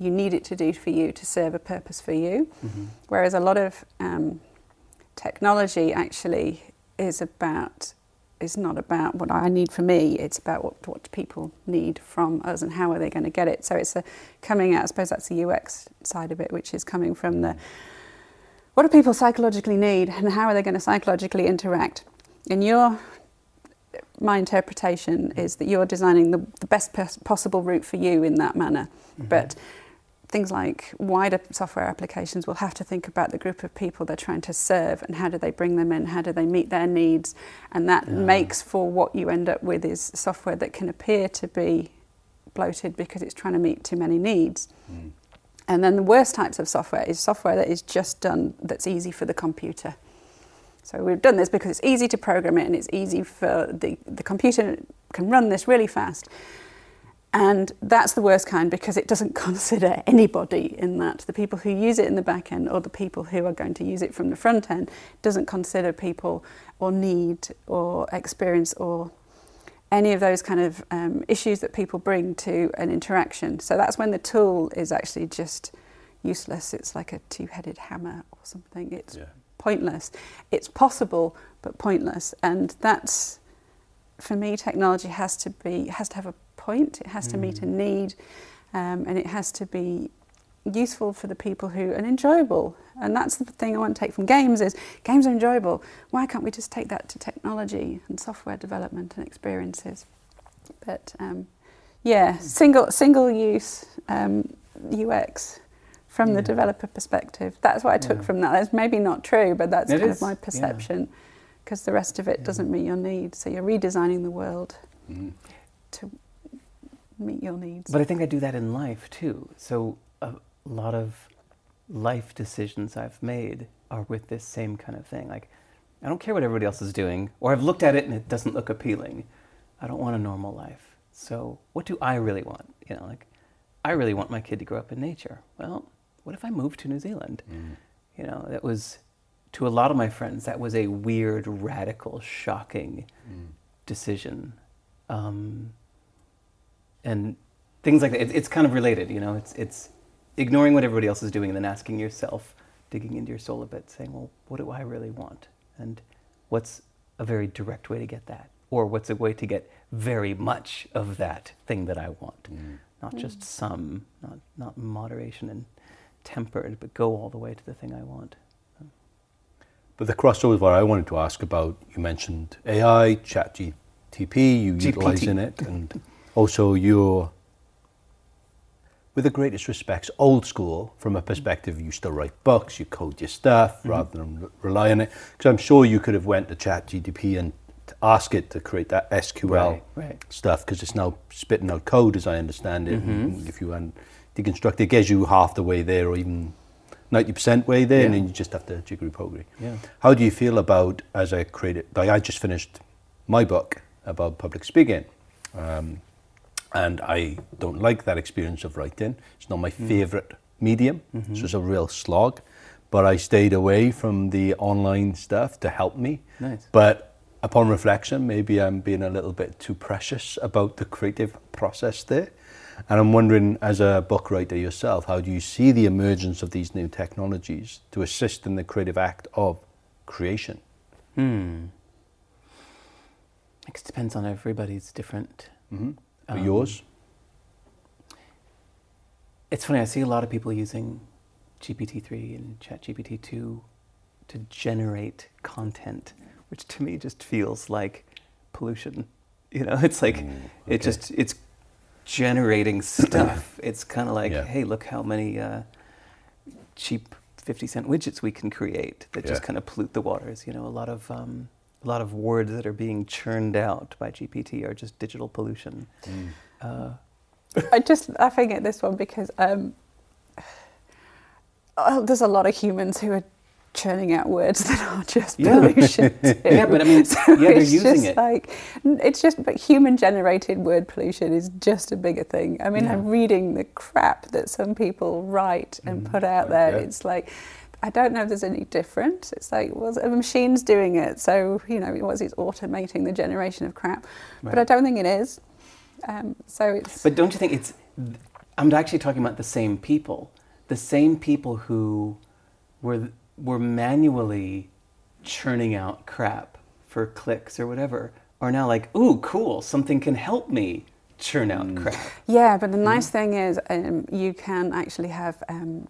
you need it to do for you to serve a purpose for you. Mm-hmm. Whereas a lot of um, technology actually is about. It's not about what I need for me. It's about what what people need from us and how are they going to get it. So it's a coming out. I suppose that's the U X side of it, which is coming from the what do people psychologically need and how are they going to psychologically interact. And your my interpretation is that you're designing the, the best pers- possible route for you in that manner. Mm-hmm. But things like wider software applications will have to think about the group of people they're trying to serve and how do they bring them in, how do they meet their needs, and that yeah. makes for what you end up with is software that can appear to be bloated because it's trying to meet too many needs. Mm. And then the worst types of software is software that is just done, that's easy for the computer. So we've done this because it's easy to program it and it's easy for the, the computer can run this really fast. And that's the worst kind because it doesn't consider anybody in that. The people who use it in the back end or the people who are going to use it from the front end doesn't consider people or need or experience or any of those kind of um, issues that people bring to an interaction. So that's when the tool is actually just useless. It's like a two-headed hammer or something. It's yeah. pointless. It's possible, but pointless. And that's, for me, technology has to be, has to have a point. It has to meet a need, um, and it has to be useful for the people who and enjoyable. And that's the thing I want to take from games is games are enjoyable. Why can't we just take that to technology and software development and experiences? But um, yeah, single single use um, U X from yeah. the developer perspective. That's what I took yeah. from that. That's maybe not true, but that's it kind is, of my perception because yeah. the rest of it yeah. doesn't meet your need. So you're redesigning the world mm. to meet your needs. But I think I do that in life too. So a lot of life decisions I've made are with this same kind of thing. Like, I don't care what everybody else is doing, or I've looked at it and it doesn't look appealing. I don't want a normal life. So what do I really want? You know, like, I really want my kid to grow up in nature. Well, what if I moved to New Zealand? Mm. You know, that was, to a lot of my friends, that was a weird, radical, shocking mm. decision. Um, And things like that, it, it's kind of related, you know, it's it's ignoring what everybody else is doing and then asking yourself, digging into your soul a bit, saying, well, what do I really want? And what's a very direct way to get that? or what's a way to get very much of that thing that I want. Mm. Not mm. just some, not not moderation and tempered, but go all the way to the thing I want. But the crossover I wanted to ask about, you mentioned A I, ChatGPT, you utilizing it, and also you're, with the greatest respects, old school from a perspective. You still write books, you code your stuff, mm-hmm. rather than re- rely on it. Because I'm sure you could have went to ChatGPT and ask it to create that S Q L right, right. stuff, because it's now spitting out code, as I understand it. Mm-hmm. And if you un- deconstruct it, it gets you half the way there, or even ninety percent way there, yeah. and then you just have to jiggery-pogery. Yeah. How do you feel about, as a creative, like I just finished my book about public speaking, um, and I don't like that experience of writing. It's not my mm. favorite medium, mm-hmm. so it's a real slog, but I stayed away from the online stuff to help me. Nice. But upon reflection, maybe I'm being a little bit too precious about the creative process there. And I'm wondering, as a book writer yourself, how do you see the emergence of these new technologies to assist in the creative act of creation? Hmm. It depends on everybody's different. Mm-hmm. Um, yours? It's funny, I see a lot of people using G P T three and Chat G P T two to generate content, which to me just feels like pollution. You know, it's like, mm, okay. it just, it's generating stuff. It's kind of like, yeah. hey, look how many uh, cheap fifty cent widgets we can create that yeah. just kind of pollute the waters. You know, a lot of um, a lot of words that are being churned out by G P T are just digital pollution. Mm. Uh, I just laughing at this one because um, oh, there's a lot of humans who are churning out words that are just yeah. pollution too. Yeah, but I mean, so yeah, they're it's using just it. Like, it's just, but human-generated word pollution is just a bigger thing. I mean, yeah. I'm reading the crap that some people write and mm-hmm. put out there. Yeah. It's like, I don't know if there's any difference. It's like, well, a machine's doing it, so, you know, what's it's automating the generation of crap. Right. But I don't think it is. Um, so it's... But don't you think it's... I'm actually talking about the same people. The same people who were... were manually churning out crap for clicks or whatever are now like, ooh, cool, something can help me churn out mm. crap. Yeah, but the nice mm. thing is um, you can actually have, um,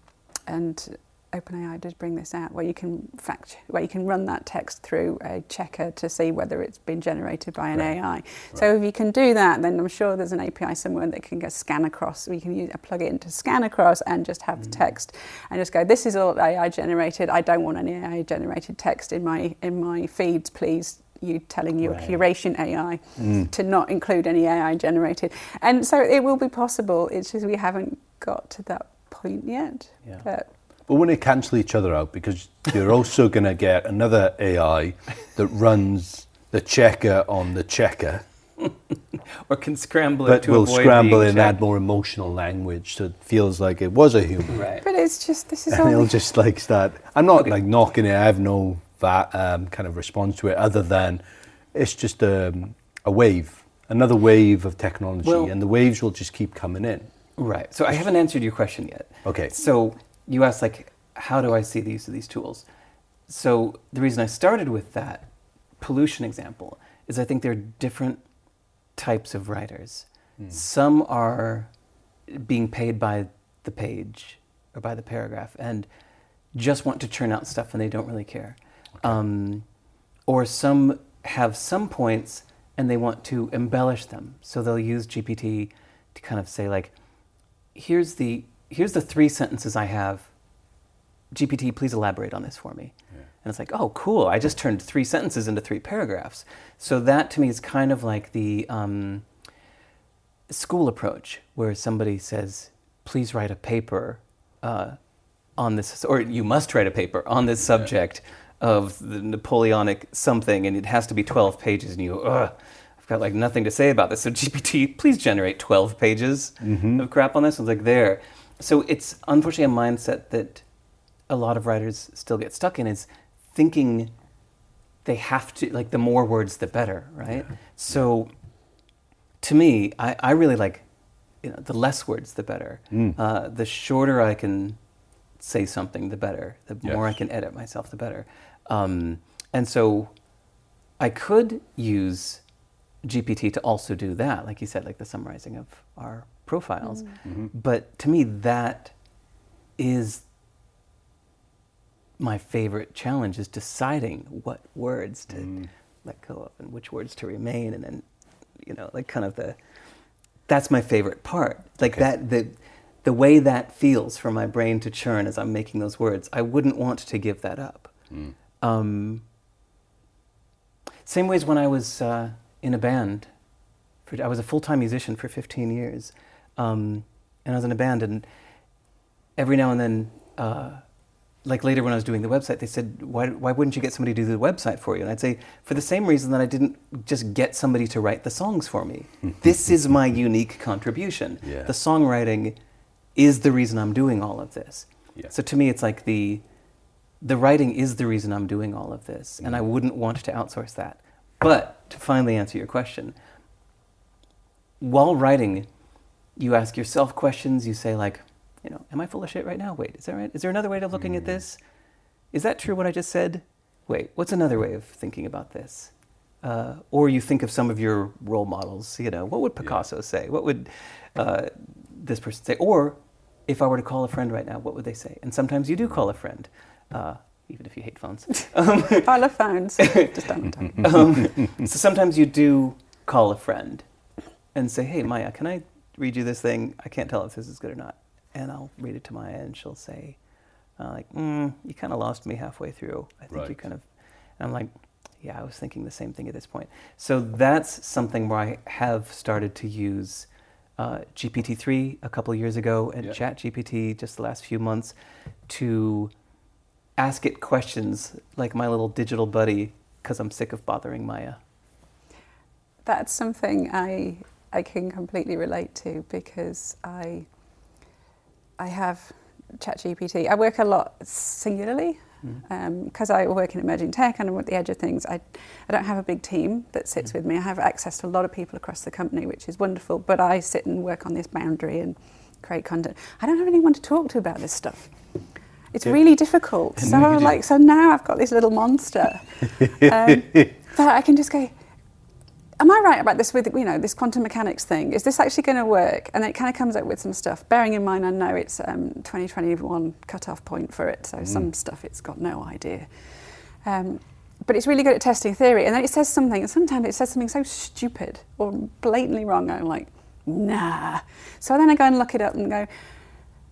and OpenAI does bring this out, where you can fact, where you can run that text through a checker to see whether it's been generated by an right. A I. Right. So if you can do that, then I'm sure there's an A P I somewhere that can go scan across. We can use, plug it into scan across and just have mm-hmm. text, and just go, this is all A I generated. I don't want any A I generated text in my in my feeds, please. You telling your right. curation A I mm. to not include any A I generated, and so it will be possible. It's just we haven't got to that point yet, yeah. but. But when they cancel each other out, because you're also going to get another A I that runs the checker on the checker. Or can scramble it to avoid being checked. But will scramble and add more emotional language so it feels like it was a human. Right. But it's just, this is all... And it'll just like start... I'm not okay. like knocking it. I have no that, um, kind of response to it other than it's just um, a wave, another wave of technology. Well, and the waves will just keep coming in. Right. So I haven't answered your question yet. Okay. So... You asked, like, how do I see the use of these tools? So the reason I started with that pollution example is I think there are different types of writers. Mm. Some are being paid by the page or by the paragraph and just want to churn out stuff and they don't really care. Okay. Um, or some have some points and they want to embellish them. So they'll use G P T to kind of say, like, here's the... here's the three sentences I have. G P T, please elaborate on this for me. Yeah. And it's like, oh, cool. I just turned three sentences into three paragraphs. So that to me is kind of like the um, school approach where somebody says, please write a paper uh, on this, or you must write a paper on this subject yeah. of the Napoleonic something, and it has to be twelve pages, and you go, ugh. Got like nothing to say about this. So G P T, please generate twelve pages mm-hmm. of crap on this. I was like, there. So it's unfortunately a mindset that a lot of writers still get stuck in, is thinking they have to, like, the more words the better, right? Yeah. So to me, I, I really like, you know, the less words the better. Mm. Uh, the shorter I can say something, the better. The yes. more I can edit myself, the better. Um, and so I could use G P T to also do that, like you said, like the summarizing of our profiles. Mm-hmm. But to me, that is my favorite challenge, is deciding what words to mm. let go of and which words to remain, and then, you know, like kind of the, that's my favorite part. Like okay. that, the the way that feels for my brain to churn as I'm making those words, I wouldn't want to give that up. Mm. Um, same ways when I was uh, in a band, for, I was a full-time musician for fifteen years, um, and I was in a band, and every now and then, uh, like later when I was doing the website, they said, why, why wouldn't you get somebody to do the website for you? And I'd say, for the same reason that I didn't just get somebody to write the songs for me. This is my unique contribution. Yeah. The songwriting is the reason I'm doing all of this. Yeah. So to me, it's like the the writing is the reason I'm doing all of this, mm. and I wouldn't want to outsource that. But to finally answer your question, while writing, you ask yourself questions. You say, like, you know, am I full of shit right now? Wait, is that right? Is there another way of looking mm. at this? Is that true, what I just said? Wait, what's another way of thinking about this? Uh, or you think of some of your role models, you know, what would Picasso yeah. say? What would uh, this person say? Or if I were to call a friend right now, what would they say? And sometimes you do call a friend, uh, even if you hate phones. um, I love phones. Just don't. um, so sometimes you do call a friend and say, hey, Maya, can I read you this thing? I can't tell if this is good or not. And I'll read it to Maya, and she'll say, uh, like, mm, you kind of lost me halfway through. I think right. you kind of, and I'm like, yeah, I was thinking the same thing at this point. So that's something where I have started to use uh, G P T three a couple years ago, and yeah. ChatGPT just the last few months, to ask it questions like my little digital buddy, because I'm sick of bothering Maya. That's something I I can completely relate to, because I... I have ChatGPT. I work a lot singularly because mm. um, I work in emerging tech and I'm at the edge of things. I, I don't have a big team that sits mm. with me. I have access to a lot of people across the company, which is wonderful, but I sit and work on this boundary and create content. I don't have anyone to talk to about this stuff. It's yeah. really difficult. So I'm like, so now I've got this little monster um, that I can just go, am I right about this with, you know, this quantum mechanics thing? Is this actually going to work? And it kind of comes up with some stuff. Bearing in mind, I know it's um, twenty twenty-one cutoff point for it, so mm. some stuff it's got no idea. Um, but it's really good at testing theory. And then it says something, and sometimes it says something so stupid or blatantly wrong, I'm like, nah. So then I go and look it up and go,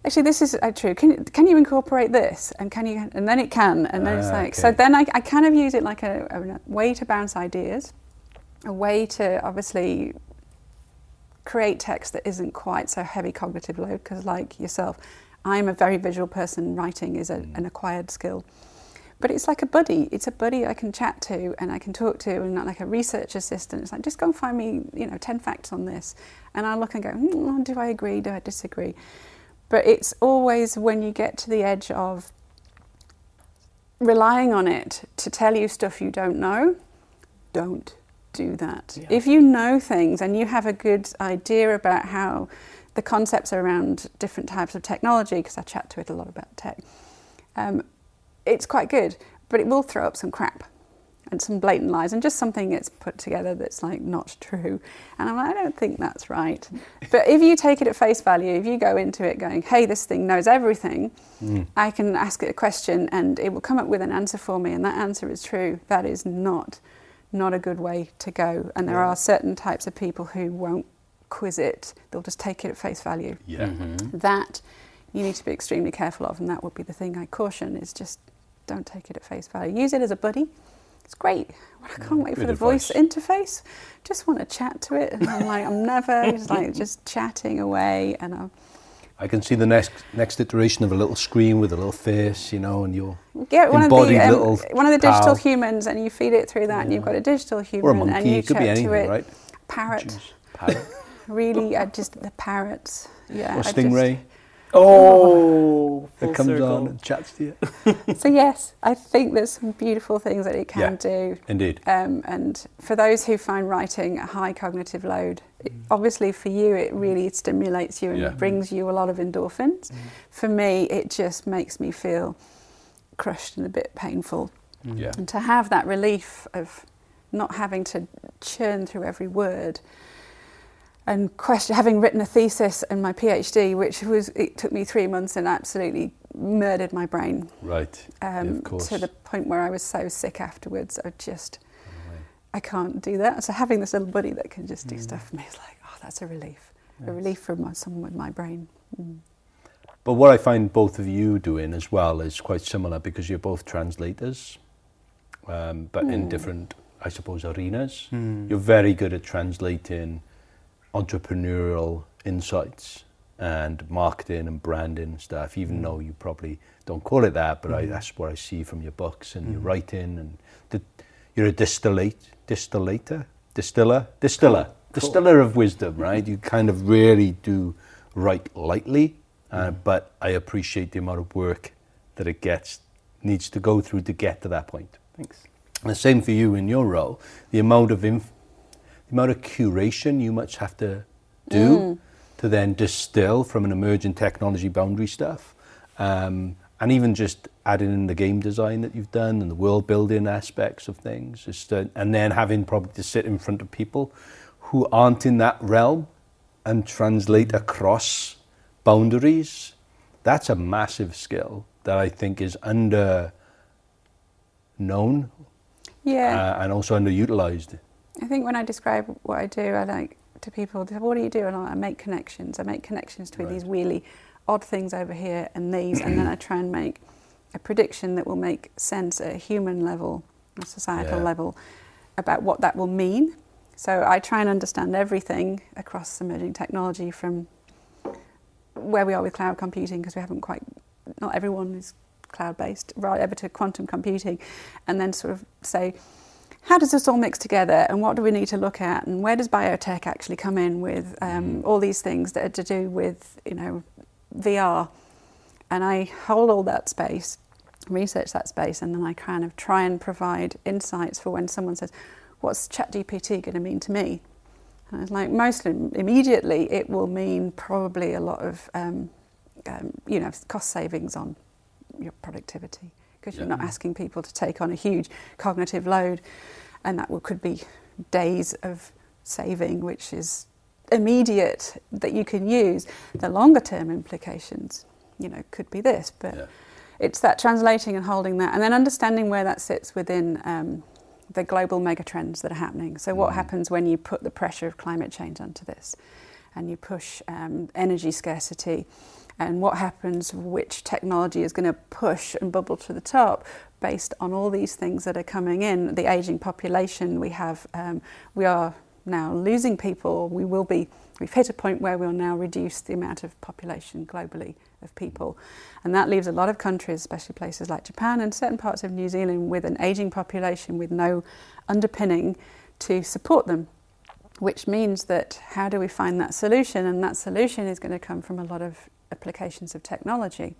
actually, this is uh, true. Can, can you incorporate this? And can you? And then it can. And then ah, it's like, okay. So then I, I kind of use it like a, a way to bounce ideas. A way to obviously create text that isn't quite so heavy cognitive load, because like yourself, I'm a very visual person. Writing is a, an acquired skill. But it's like a buddy. It's a buddy I can chat to and I can talk to, and not like a research assistant. It's like, just go and find me, you know, ten facts on this. And I look and go, mm, do I agree? Do I disagree? But it's always when you get to the edge of relying on it to tell you stuff you don't know, don't. do that. Yeah. If you know things and you have a good idea about how the concepts around different types of technology, because I chat to it a lot about tech, um, it's quite good, but it will throw up some crap and some blatant lies and just something that's put together that's like not true. And I'm like, I don't think that's right. But if you take it at face value, if you go into it going, hey, this thing knows everything, mm. I can ask it a question and it will come up with an answer for me, and that answer is true. That is not not a good way to go. And there yeah. are certain types of people who won't quiz it. They'll just take it at face value. Yeah. Mm-hmm. That you need to be extremely careful of, and that would be the thing I caution, is just don't take it at face value. Use it as a buddy. It's great. Well, I can't yeah, wait for the advice. Voice interface. Just want to chat to it. And I'm like, I'm never just like just chatting away. And I'm I can see the next next iteration of a little screen with a little face, you know, and your yeah, one embodied of the, um, little one of the digital pal. Humans, and you feed it through that, yeah. and you've got a digital human, or a monkey, and you it could be anything, to it. Right? Parrot, parrot. Really, I just the parrots, yeah. Or stingray. Oh, oh it comes circle. On and chats to you. So yes, I think there's some beautiful things that it can yeah, do. Indeed. Um, and for those who find writing a high cognitive load, it, obviously for you it really stimulates you and yeah. brings you a lot of endorphins. Mm. For me, it just makes me feel crushed and a bit painful. Yeah. And to have that relief of, not having to churn through every word. And question, having written a thesis and my PhD, which was, it took me three months and absolutely murdered my brain. Right, um, yeah, of course. To the point where I was so sick afterwards, I just, oh, right. I can't do that. So having this little buddy that can just do mm. stuff for me is like, oh, that's a relief. Yes. A relief for my, someone with my brain. Mm. But what I find both of you doing as well is quite similar, because you're both translators, um, but mm. in different, I suppose, arenas. Mm. You're very good at translating entrepreneurial insights and marketing and branding and stuff, even mm. though you probably don't call it that, but mm. I, that's what I see from your books and mm. your writing. And the, you're a distillate, distillator, distiller, distiller, cool. distiller cool. of wisdom, right? You kind of really do write lightly, uh, mm. but I appreciate the amount of work that it gets, needs to go through to get to that point. Thanks. And the same for you in your role, the amount of inf- the amount of curation you much have to do mm. to then distill from an emerging technology boundary stuff. Um, and even just adding in the game design that you've done and the world building aspects of things. Just, uh, and then having probably to sit in front of people who aren't in that realm and translate across boundaries. That's a massive skill that I think is under known yeah. uh, and also underutilized. I think when I describe what I do, I like to people, they say, what do you do? And I make connections. I make connections between right. these really odd things over here and these, and then I try and make a prediction that will make sense at a human level, a societal yeah. level, about what that will mean. So I try and understand everything across emerging technology, from where we are with cloud computing, because we haven't quite, not everyone is cloud-based, right over to quantum computing, and then sort of say, how does this all mix together, and what do we need to look at, and where does biotech actually come in with um, all these things that are to do with, you know, V R? And I hold all that space, research that space, and then I kind of try and provide insights for when someone says, what's ChatGPT going to mean to me? And I was like, mostly immediately it will mean probably a lot of, um, um, you know, cost savings on your productivity. Because you're not asking people to take on a huge cognitive load, and that will, could be days of saving, which is immediate, that you can use. The longer term implications, you know, could be this, but yeah. it's that translating and holding that, and then understanding where that sits within um, the global megatrends that are happening. So what mm-hmm. happens when you put the pressure of climate change onto this, and you push um, energy scarcity, and what happens, which technology is going to push and bubble to the top based on all these things that are coming in, the ageing population we have, um, we are now losing people, we will be, we've hit a point where we'll now reduce the amount of population globally of people, and that leaves a lot of countries, especially places like Japan and certain parts of New Zealand, with an ageing population with no underpinning to support them, which means that how do we find that solution? And that solution is going to come from a lot of applications of technology.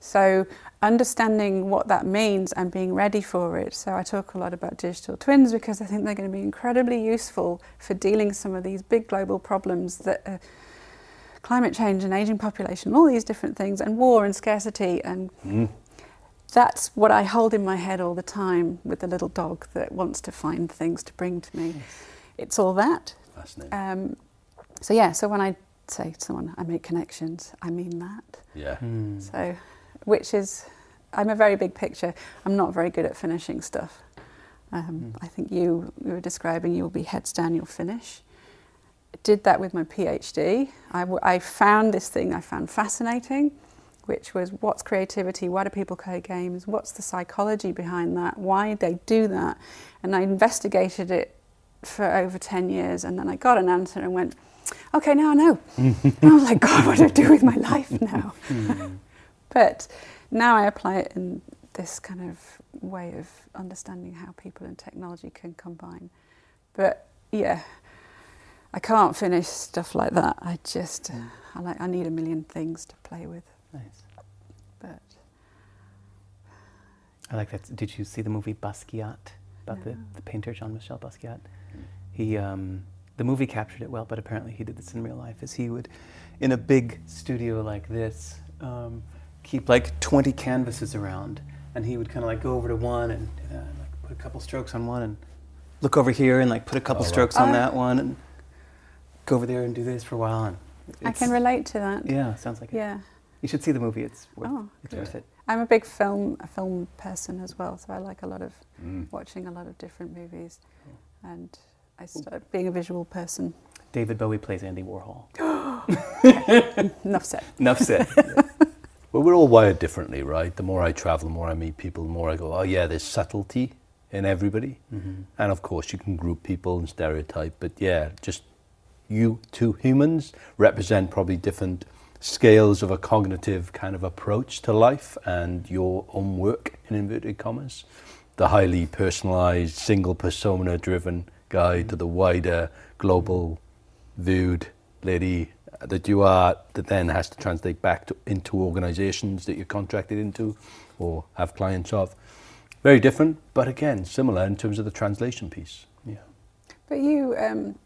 So understanding what that means and being ready for it. So I talk a lot about digital twins, because I think they're going to be incredibly useful for dealing some of these big global problems that uh, climate change and aging population, all these different things, and war and scarcity, and mm. that's what I hold in my head all the time with the little dog that wants to find things to bring to me. Yes. It's all that. Fascinating. Um, so yeah, so when I say to someone, I make connections, I mean that. Yeah. Mm. So, which is, I'm a very big picture. I'm not very good at finishing stuff. Um, mm. I think you, you were describing, you'll be heads down, you'll finish. I did that with my PhD. I, w- I found this thing I found fascinating, which was, what's creativity? Why do people play games? What's the psychology behind that? Why they do that? And I investigated it for over ten years, and then I got an answer and went, okay, now I know. And I was like, God, what do I do with my life now? But now I apply it in this kind of way of understanding how people and technology can combine. But yeah, I can't finish stuff like that. I just, uh, I like, I need a million things to play with. Nice. But I like that. Did you see the movie Basquiat about no. the, the painter Jean-Michel Basquiat? He. Um, The movie captured it well, but apparently he did this in real life, is he would, in a big studio like this, um, keep like twenty canvases around, and he would kind of like go over to one and uh, like put a couple strokes on one and look over here and like put a couple oh, strokes right. on oh. that one and go over there and do this for a while. And I can relate to that. Yeah, sounds like it. Yeah. You should see the movie. It's worth, oh, it's worth it. I'm a big film a film person as well, so I like a lot of mm. watching a lot of different movies, and I started being a visual person. David Bowie plays Andy Warhol. Enough said. Enough said. Yeah. Well, we're all wired differently, right? The more I travel, the more I meet people, the more I go, oh yeah, there's subtlety in everybody. Mm-hmm. And of course you can group people and stereotype, but yeah, just you two humans represent probably different scales of a cognitive kind of approach to life and your own work, in inverted commas. The highly personalized, single persona driven guy to the wider, global viewed lady that you are, that then has to translate back to, into organizations that you're contracted into or have clients of. Very different, but again, similar in terms of the translation piece. Yeah. But you, um,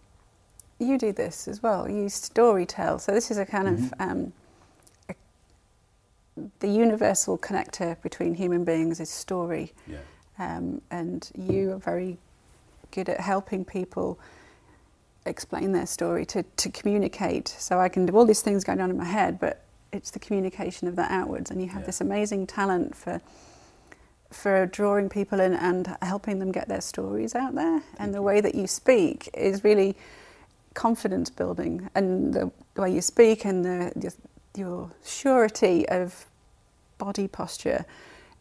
you do this as well. You story tell. So this is a kind mm-hmm. of um, a, the universal connector between human beings is story. Yeah. Um, and you are very good at helping people explain their story, to, to communicate. So I can do all these things going on in my head, but it's the communication of that outwards. And you have yeah. this amazing talent for for drawing people in and helping them get their stories out there. Thank and the you. way that you speak is really confidence building, and the, the way you speak and the, your, your surety of body posture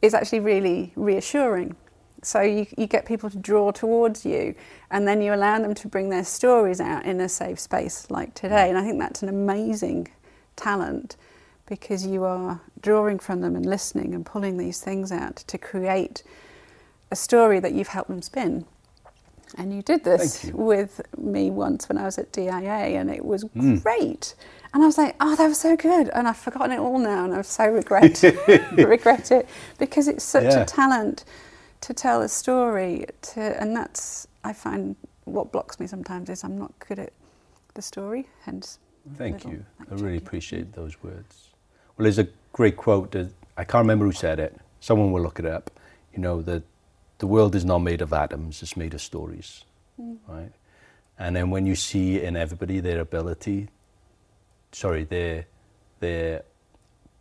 is actually really reassuring. So you, you get people to draw towards you, and then you allow them to bring their stories out in a safe space like today. And I think that's an amazing talent, because you are drawing from them and listening and pulling these things out to create a story that you've helped them spin. And you did this you. with me once when I was at D I A, and it was mm. great. And I was like, oh, that was so good. And I've forgotten it all now, and I so regret, regret it, because it's such yeah. a talent to tell a story. To, and that's, I find, what blocks me sometimes is I'm not good at the story, hence. Thank you. I really appreciate those words. Well, there's a great quote that I can't remember who said it. Someone will look it up. You know, that the world is not made of atoms, it's made of stories, mm. right? And then when you see in everybody their ability, sorry, their their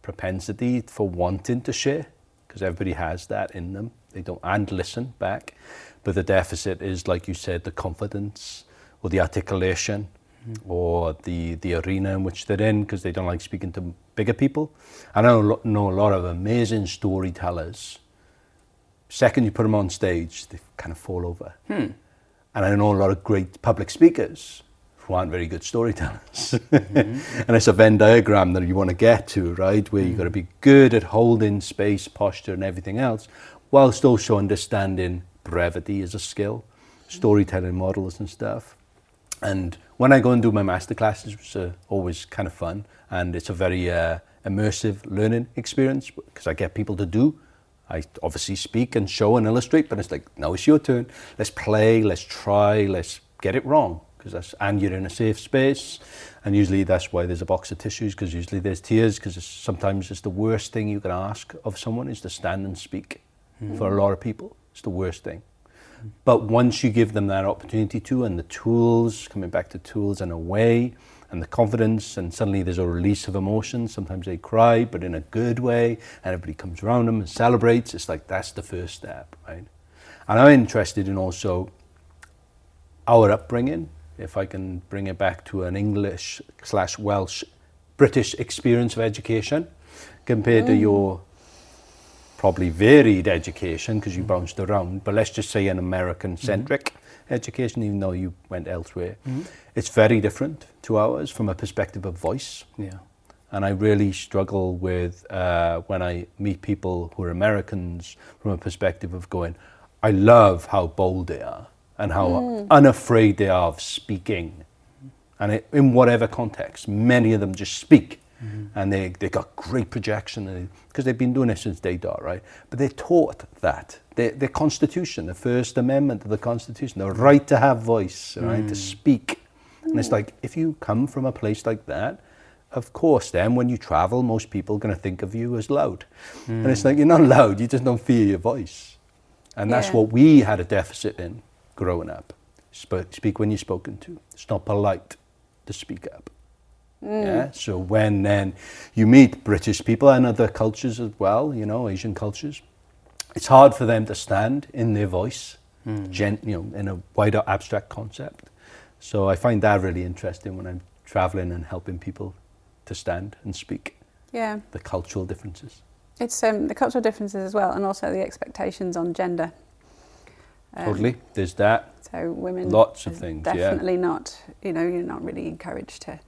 propensity for wanting to share, because everybody has that in them, they don't, and listen back. But the deficit is, like you said, the confidence or the articulation mm. or the, the arena in which they're in, because they don't like speaking to bigger people. And I know, know a lot of amazing storytellers. Second you put them on stage, they kind of fall over. Hmm. And I know a lot of great public speakers who aren't very good storytellers. Mm-hmm. And it's a Venn diagram that you want to get to, right? Where mm-hmm. you've got to be good at holding space, posture, and everything else, whilst also understanding brevity as a skill, storytelling models and stuff. And when I go and do my masterclasses, which are always kind of fun, and it's a very uh, immersive learning experience, because I get people to do I obviously speak and show and illustrate, but it's like, now it's your turn. Let's play, let's try, let's get it wrong. Because that's, and you're in a safe space. And usually that's why there's a box of tissues, because usually there's tears, because sometimes it's the worst thing you can ask of someone is to stand and speak. Mm-hmm. For a lot of people, it's the worst thing. Mm-hmm. But once you give them that opportunity to, and the tools, coming back to tools and a way, and the confidence, and suddenly there's a release of emotion. Sometimes they cry, but in a good way, and everybody comes around them and celebrates. It's like, that's the first step, right? And I'm interested in also our upbringing, if I can bring it back to an English slash Welsh, British experience of education, compared mm. to your probably varied education, because you bounced around, but let's just say an American-centric mm-hmm. education, even though you went elsewhere. Mm-hmm. It's very different to ours from a perspective of voice. Yeah. And I really struggle with uh, when I meet people who are Americans from a perspective of going, I love how bold they are and how mm. unafraid they are of speaking. And it, in whatever context, many of them just speak. Mm-hmm. And they, they got great projection, because they've been doing it since day dot, right? But they're taught that. Their, their Constitution, the First Amendment of the Constitution, the right to have voice, the right mm. to speak. Mm. And it's like, if you come from a place like that, of course, then when you travel, most people are going to think of you as loud. Mm. And it's like, you're not loud, you just don't fear your voice. And that's yeah. what we had a deficit in. grown up. Sp- speak when you're spoken to. It's not polite to speak up. Mm. Yeah? So when then you meet British people and other cultures as well, you know, Asian cultures, it's hard for them to stand in their voice, mm. gen- you know, in a wider abstract concept. So I find that really interesting when I'm traveling and helping people to stand and speak. Yeah. The cultural differences. It's um, the cultural differences as well, and also the expectations on gender. Um, totally. There's that. So women. Lots of things. Definitely yeah. not. You know, you're not really encouraged to.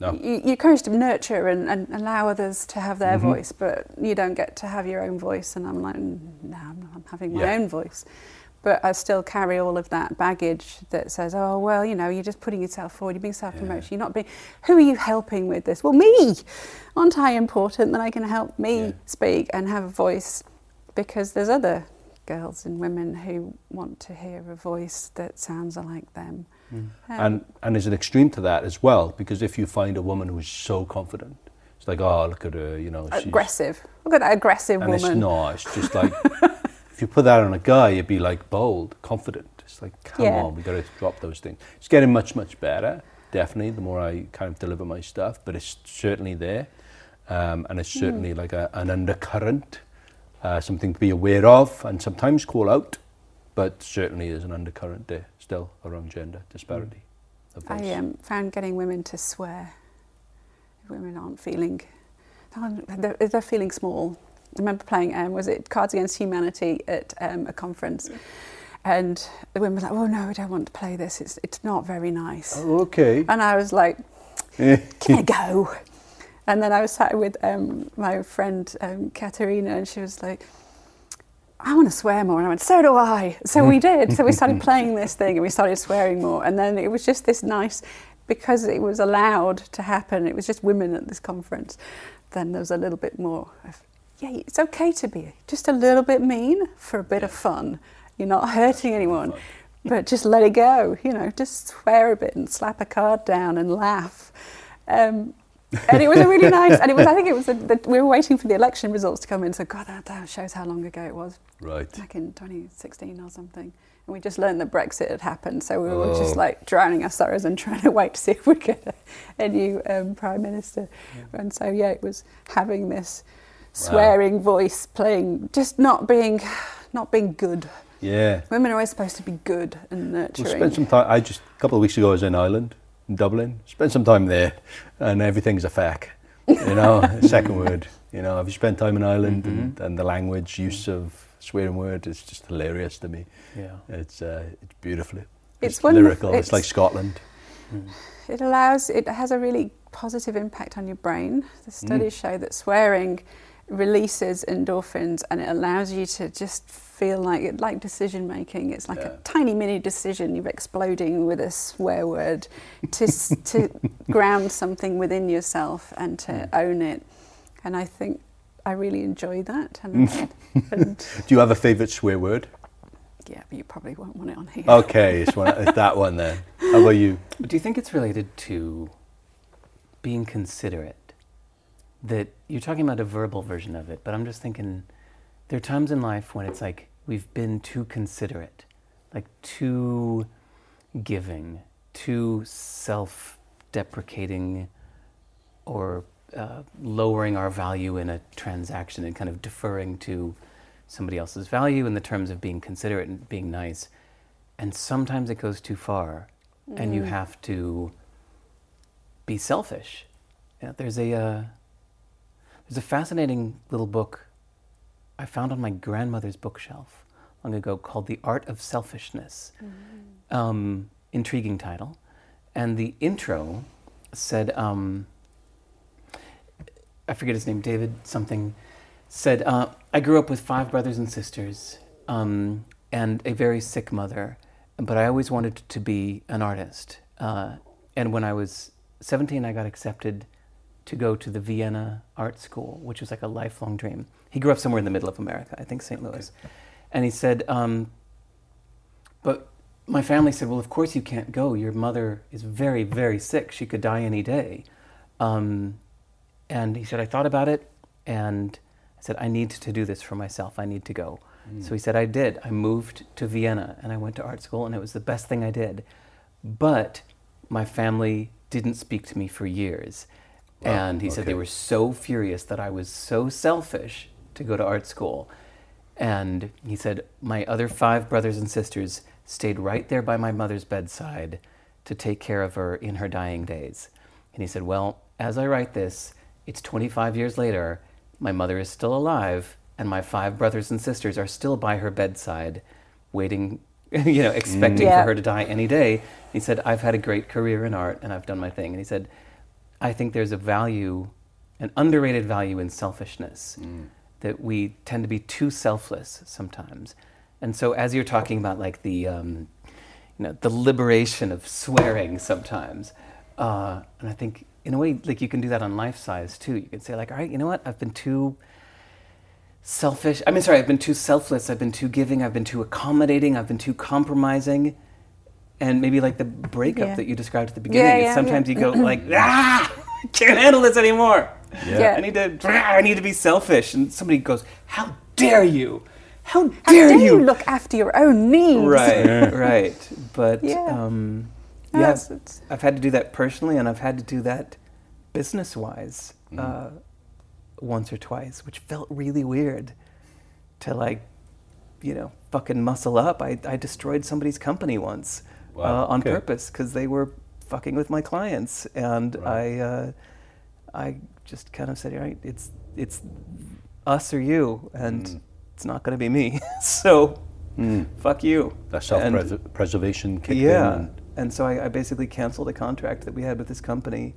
No. You, you're encouraged to nurture and, and allow others to have their mm-hmm. voice, but you don't get to have your own voice. And I'm like, no, I'm having my yeah. own voice. But I still carry all of that baggage that says, oh, well, you know, you're just putting yourself forward, you're being self-promotion, yeah. you're not being, who are you helping with this? Well, me! Aren't I important that I can help me yeah. speak and have a voice? Because there's other girls and women who want to hear a voice that sounds like them. Mm. Um, and and there's an extreme to that as well, because if you find a woman who is so confident, it's like, oh, look at her, you know. Aggressive. She's... Look at that aggressive and woman. And it's not, it's just like... If you put that on a guy, you'd be like bold, confident. It's like, come yeah. on, we got to drop those things. It's getting much, much better, definitely, the more I kind of deliver my stuff, but it's certainly there. Um, and it's certainly mm. like a, an undercurrent, uh, something to be aware of and sometimes call out, but certainly there's an undercurrent there still around gender disparity. Mm. I um, found getting women to swear. Women aren't feeling, they're, they're feeling small. I remember playing, um, was it Cards Against Humanity at um, a conference, and the women were like, "Oh no, I don't want to play this. It's it's not very nice." Oh, okay. And I was like, "Give it a go." And then I was sat with um, my friend um, Katerina, and she was like, "I want to swear more." And I went, "So do I." So we did. So we started playing this thing, and we started swearing more. And then it was just this nice, because it was allowed to happen. It was just women at this conference. Then there was a little bit more of, yeah, it's okay to be just a little bit mean for a bit yeah. of fun. You're not hurting anyone, but just let it go. You know, just swear a bit and slap a card down and laugh. Um, and it was a really nice, and it was, I think it was, a, the, we were waiting for the election results to come in, so God, that, that shows how long ago it was. Right. Back in twenty sixteen or something. And we just learned that Brexit had happened, so we were oh. just like drowning our sorrows and trying to wait to see if we could get a, a new um, Prime Minister. Yeah. And so, yeah, it was having this swearing wow. voice, playing, just not being, not being good. Yeah. Women are always supposed to be good and nurturing. Well, spent some time. I just a couple of weeks ago I was in Ireland, in Dublin. Spent some time there, and everything's a fact. You know, second word. You know, have you spent time in Ireland mm-hmm. and, and the language use mm-hmm. of swearing word is just hilarious to me. Yeah. It's uh, it's beautiful. It's, it's lyrical. It's, it's like Scotland. Mm. It allows. It has a really positive impact on your brain. The studies mm. show that swearing releases endorphins, and it allows you to just feel like it, like decision making. It's like yeah. a tiny mini decision. You're exploding with a swear word to to ground something within yourself and to mm. own it. And I think I really enjoy that. And, and do you have a favourite swear word? Yeah, but you probably won't want it on here. Okay, it's, one, it's that one then. How about you? Do you think it's related to being considerate? That you're talking about a verbal version of it, but I'm just thinking there are times in life when it's like we've been too considerate, like too giving, too self-deprecating, or uh, lowering our value in a transaction and kind of deferring to somebody else's value in the terms of being considerate and being nice. And sometimes it goes too far, mm. and you have to be selfish. Yeah, there's a... Uh, There's a fascinating little book I found on my grandmother's bookshelf long ago called The Art of Selfishness. Mm-hmm. Um, intriguing title. And the intro said, um, I forget his name, David something, said, uh, I grew up with five brothers and sisters um, and a very sick mother, but I always wanted to be an artist. Uh, and when I was seventeen, I got accepted to go to the Vienna Art School, which was like a lifelong dream. He grew up somewhere in the middle of America, I think Saint Louis. And he said, um, but my family said, well, of course you can't go. Your mother is very, very sick. She could die any day. Um, and he said, I thought about it, and I said, I need to do this for myself. I need to go. Mm. So he said, I did. I moved to Vienna and I went to art school and it was the best thing I did. But my family didn't speak to me for years. Wow. And he okay. said they were so furious that I was so selfish to go to art school. And he said, my other five brothers and sisters stayed right there by my mother's bedside to take care of her in her dying days. And he said, well, as I write this, it's twenty-five years later, my mother is still alive, and my five brothers and sisters are still by her bedside, waiting, you know, expecting yeah. for her to die any day. He said, I've had a great career in art, and I've done my thing. And he said, I think there's a value, an underrated value in selfishness, mm. that we tend to be too selfless sometimes. And so as you're talking about, like, the, um, you know, the liberation of swearing sometimes, uh, and I think, in a way, like, you can do that on Life Size, too. You can say, like, all right, you know what? I've been too selfish. I mean, sorry, I've been too selfless. I've been too giving. I've been too accommodating. I've been too compromising. And maybe, like, the breakup yeah. that you described at the beginning, yeah, yeah, sometimes yeah. you go, like, ah, I can't handle this anymore. Yeah. Yeah. I need to, I need to be selfish. And somebody goes, how dare you? How dare, how dare you? you look after your own needs? Right, yeah. right. But... Yeah. Um, Yeah, I've, I've had to do that personally, and I've had to do that business-wise mm. uh, once or twice, which felt really weird to, like, you know, fucking muscle up. I, I destroyed somebody's company once wow. uh, on okay. purpose because they were fucking with my clients, and right. I uh, I just kind of said, all right, it's, it's us or you, and mm. it's not going to be me, so mm. fuck you. That self-preservation kicked yeah. in. And And so I, I basically canceled a contract that we had with this company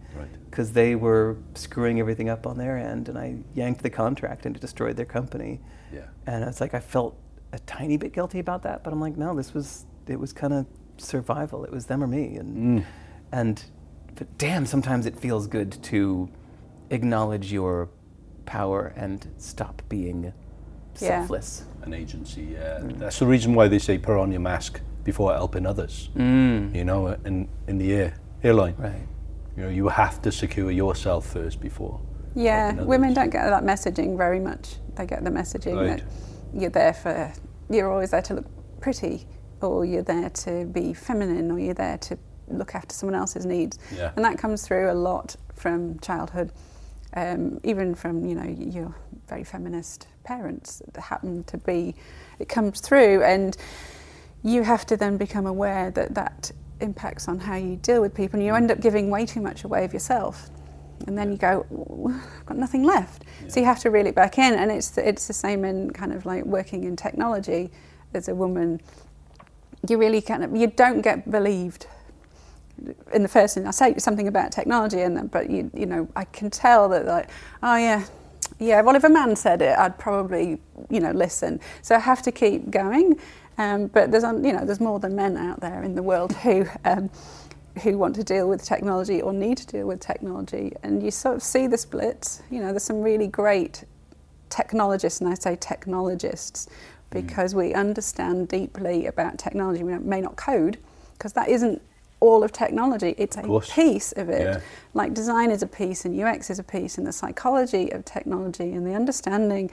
because right. they were screwing everything up on their end, and I yanked the contract and it destroyed their company. Yeah. And it's like I felt a tiny bit guilty about that, but I'm like, no, this was it was kind of survival. It was them or me, and mm. and but damn, sometimes it feels good to acknowledge your power and stop being yeah. selfless. An agency, yeah. Mm. That's the reason why they say put on your mask before helping others, mm. you know, in, in the air, airline. Right. You know, you have to secure yourself first before. Yeah, women don't get that messaging very much. They get the messaging right. that you're there for, you're always there to look pretty, or you're there to be feminine, or you're there to look after someone else's needs. Yeah. And that comes through a lot from childhood, um, even from, you know, your very feminist parents that happen to be, it comes through, and you have to then become aware that that impacts on how you deal with people, and you end up giving way too much away of yourself, and then you go, I've got nothing left. Yeah. So you have to reel it back in, and it's it's the same in kind of like working in technology. As a woman, you really kind of you don't get believed in the first thing. I say something about technology, and then, but you you know I can tell that, like, oh yeah. Yeah, well, if a man said it, I'd probably, you know, listen. So I have to keep going, um, but there's, you know, there's more than men out there in the world who, um, who want to deal with technology or need to deal with technology, and you sort of see the splits. You know, there's some really great technologists, and I say technologists because mm. we understand deeply about technology. We may not code, because that isn't all of technology, it's a piece of it. Yeah. Like design is a piece, and U X is a piece, and the psychology of technology and the understanding,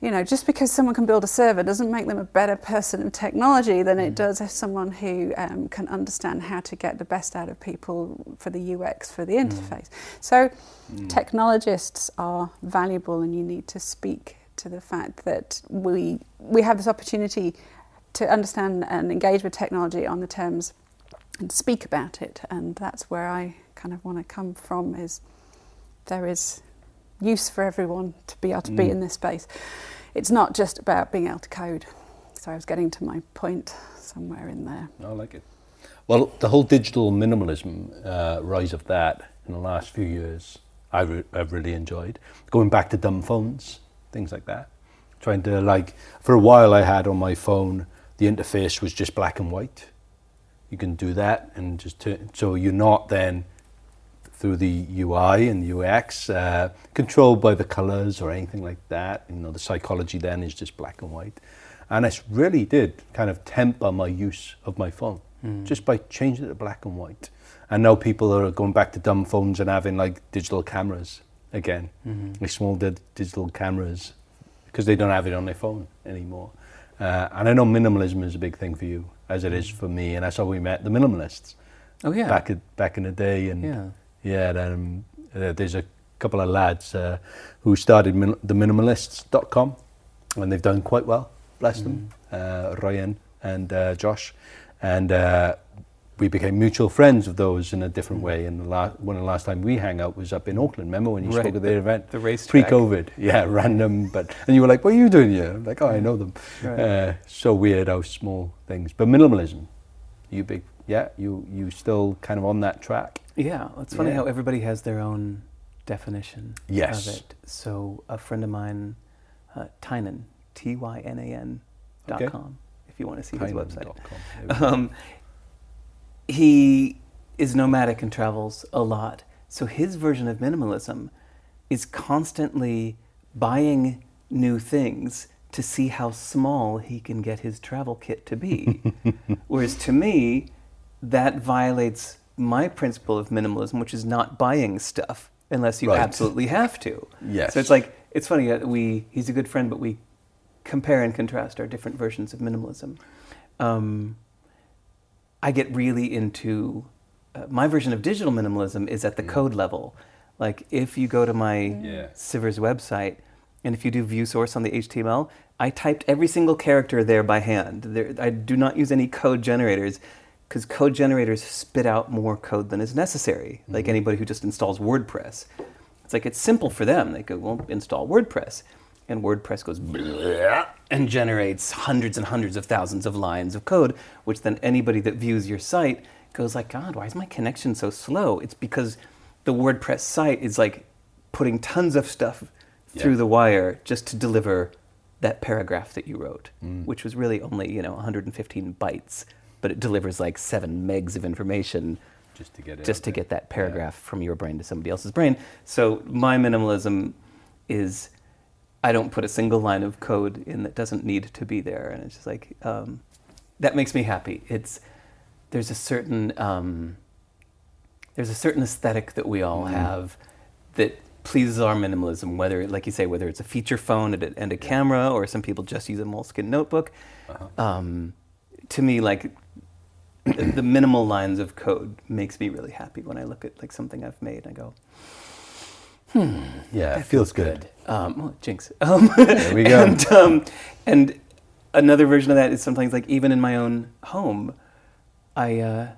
you know, just because someone can build a server doesn't make them a better person of technology than mm. it does if someone who um, can understand how to get the best out of people for the U X, for the interface. Mm. So mm. technologists are valuable, and you need to speak to the fact that we we have this opportunity to understand and engage with technology on the terms and speak about it, and that's where I kind of want to come from, is there is use for everyone to be able to mm. be in this space. It's not just about being able to code. So I was getting to my point somewhere in there. I like it. Well, the whole digital minimalism uh, rise of that in the last few years, I re- I've really enjoyed. Going back to dumb phones, things like that. Trying to, like, for a while I had on my phone, the interface was just black and white. You can do that, and just turn, so you're not then through the U I and U X uh, controlled by the colors or anything like that. You know, the psychology then is just black and white, and it really did kind of temper my use of my phone mm. just by changing it to black and white. And now people are going back to dumb phones and having like digital cameras again, mm-hmm. like small digital cameras. because they don't have it on their phone anymore. Uh, and I know minimalism is a big thing for you, as it is for me, and that's how we met the minimalists. Oh yeah. Back at, back in the day, and yeah, yeah then, uh, there's a couple of lads uh, who started min the minimalists dot com, and they've done quite well. Bless them, mm. uh, Ryan and uh, Josh, and uh, we became mutual friends of those in a different way. And the last, one of the last time we hang out was up in Auckland. Remember when you right, spoke at their the, event? The race pre-COVID, yeah, random. But and you were like, "What are you doing here?" I'm like, "Oh, I know them." Right. Uh, so weird how small things. But minimalism, you big, yeah, you you still kind of on that track. Yeah, it's funny yeah. how everybody has their own definition yes. of it. So a friend of mine, uh, Tynan. T Y N A N dot okay. com, if you want to see Tynan his website. Um, he is nomadic and travels a lot. So his version of minimalism is constantly buying new things to see how small he can get his travel kit to be. Whereas to me, that violates my principle of minimalism, which is not buying stuff unless you right. absolutely have to. Yes. So it's like, it's funny, we he's a good friend, but we compare and contrast our different versions of minimalism. Um, I get really into, uh, my version of digital minimalism is at the yeah. code level. Like if you go to my yeah. Civer's website, and if you do view source on the H T M L, I typed every single character there by hand. There, I do not use any code generators, because code generators spit out more code than is necessary. Mm-hmm. Like anybody who just installs WordPress. It's like, it's simple for them. They go, well, install WordPress. And WordPress goes blah, and generates hundreds and hundreds of thousands of lines of code, which then anybody that views your site goes like, God, why is my connection so slow? It's because the WordPress site is like putting tons of stuff yeah. through the wire just to deliver that paragraph that you wrote, mm. which was really only, you know, one hundred fifteen bytes, but it delivers like seven megs of information just to get, it just to get that paragraph yeah. from your brain to somebody else's brain. So my minimalism is, I don't put a single line of code in that doesn't need to be there. And it's just like, um, that makes me happy. It's, there's a certain, um, there's a certain aesthetic that we all mm. have that pleases our minimalism, whether, like you say, whether it's a feature phone and a, and a camera, or some people just use a moleskin notebook. Uh-huh. Um, to me, like the, the minimal lines of code makes me really happy when I look at like something I've made and I go, hmm, yeah, that it feels good. good. Um, well, jinx. Um, there we go. And, um, and another version of that is sometimes like even in my own home, I uh,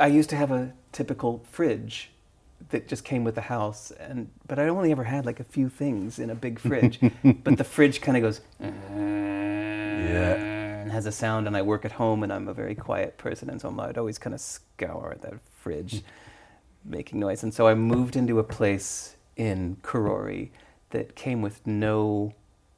I used to have a typical fridge that just came with the house, and but I only ever had like a few things in a big fridge. But the fridge kind of goes, yeah, and has a sound. And I work at home, and I'm a very quiet person, and so I'm, I'd always kind of scour that fridge, making noise. And so I moved into a place in Karori that came with no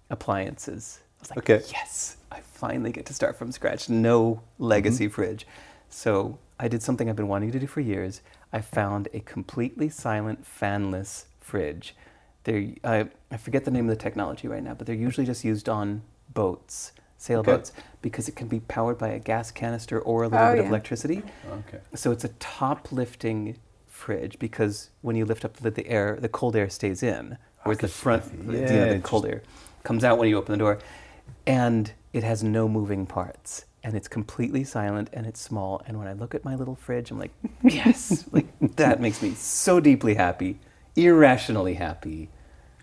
appliances. I was like, okay. yes, I finally get to start from scratch. No legacy mm-hmm. fridge. So I did something I've been wanting to do for years. I found a completely silent, fanless fridge. They're, I, I forget the name of the technology right now, but they're usually just used on boats, sailboats, okay. because it can be powered by a gas canister or a little oh, bit yeah. of electricity. Okay. So it's a top-lifting fridge, because when you lift up the, the air, the cold air stays in, whereas the front, yeah, you know, the cold air comes out when you open the door. And it has no moving parts, and it's completely silent, and it's small. And when I look at my little fridge, I'm like, yes, like that makes me so deeply happy, irrationally happy.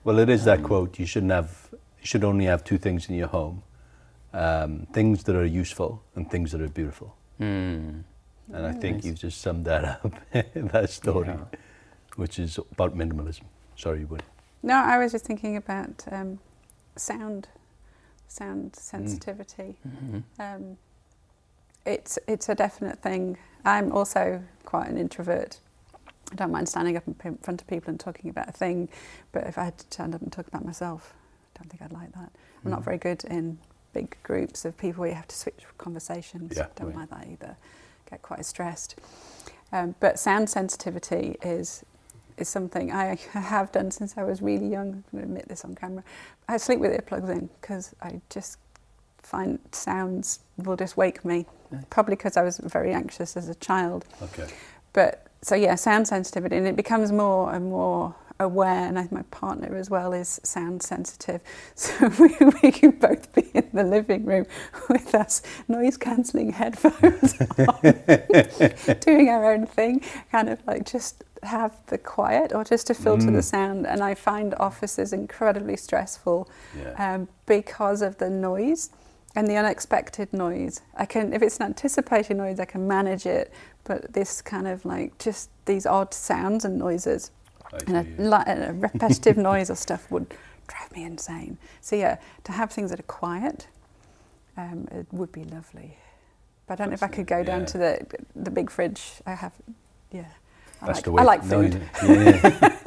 Well, it is um, that quote: you shouldn't have, you should only have two things in your home, um, things that are useful and things that are beautiful. Mm. And I think nice. You've just summed that up, that story, yeah. which is about minimalism. Sorry, you would. No, I was just thinking about um, sound, sound sensitivity. Mm-hmm. um, it's it's a definite thing. I'm also quite an introvert. I don't mind standing up in front of people and talking about a thing, but if I had to stand up and talk about myself, I don't think I'd like that. Mm-hmm. I'm not very good in big groups of people where you have to switch conversations. Yeah, I don't right. like that either. Get quite stressed, um, but sound sensitivity is is something I have done since I was really young. I'm going to admit this on camera. I sleep with earplugs in because I just find sounds will just wake me. Probably because I was very anxious as a child. Okay. But so yeah, sound sensitivity, and it becomes more and more aware, and I, my partner as well is sound sensitive, so we, we can both be in the living room with us noise cancelling headphones on, doing our own thing, kind of like just have the quiet or just to filter mm. the sound. And I find offices incredibly stressful yeah. um, because of the noise and the unexpected noise. I can, if it's an anticipated noise, I can manage it, but this kind of like just these odd sounds and noises okay, and a, yeah. li- a repetitive noise or stuff would drive me insane. So yeah, to have things that are quiet, um, it would be lovely. But I don't Absolutely. know if I could go down yeah. to the the big fridge. I have, yeah. I That's like, the way I like food. Yeah.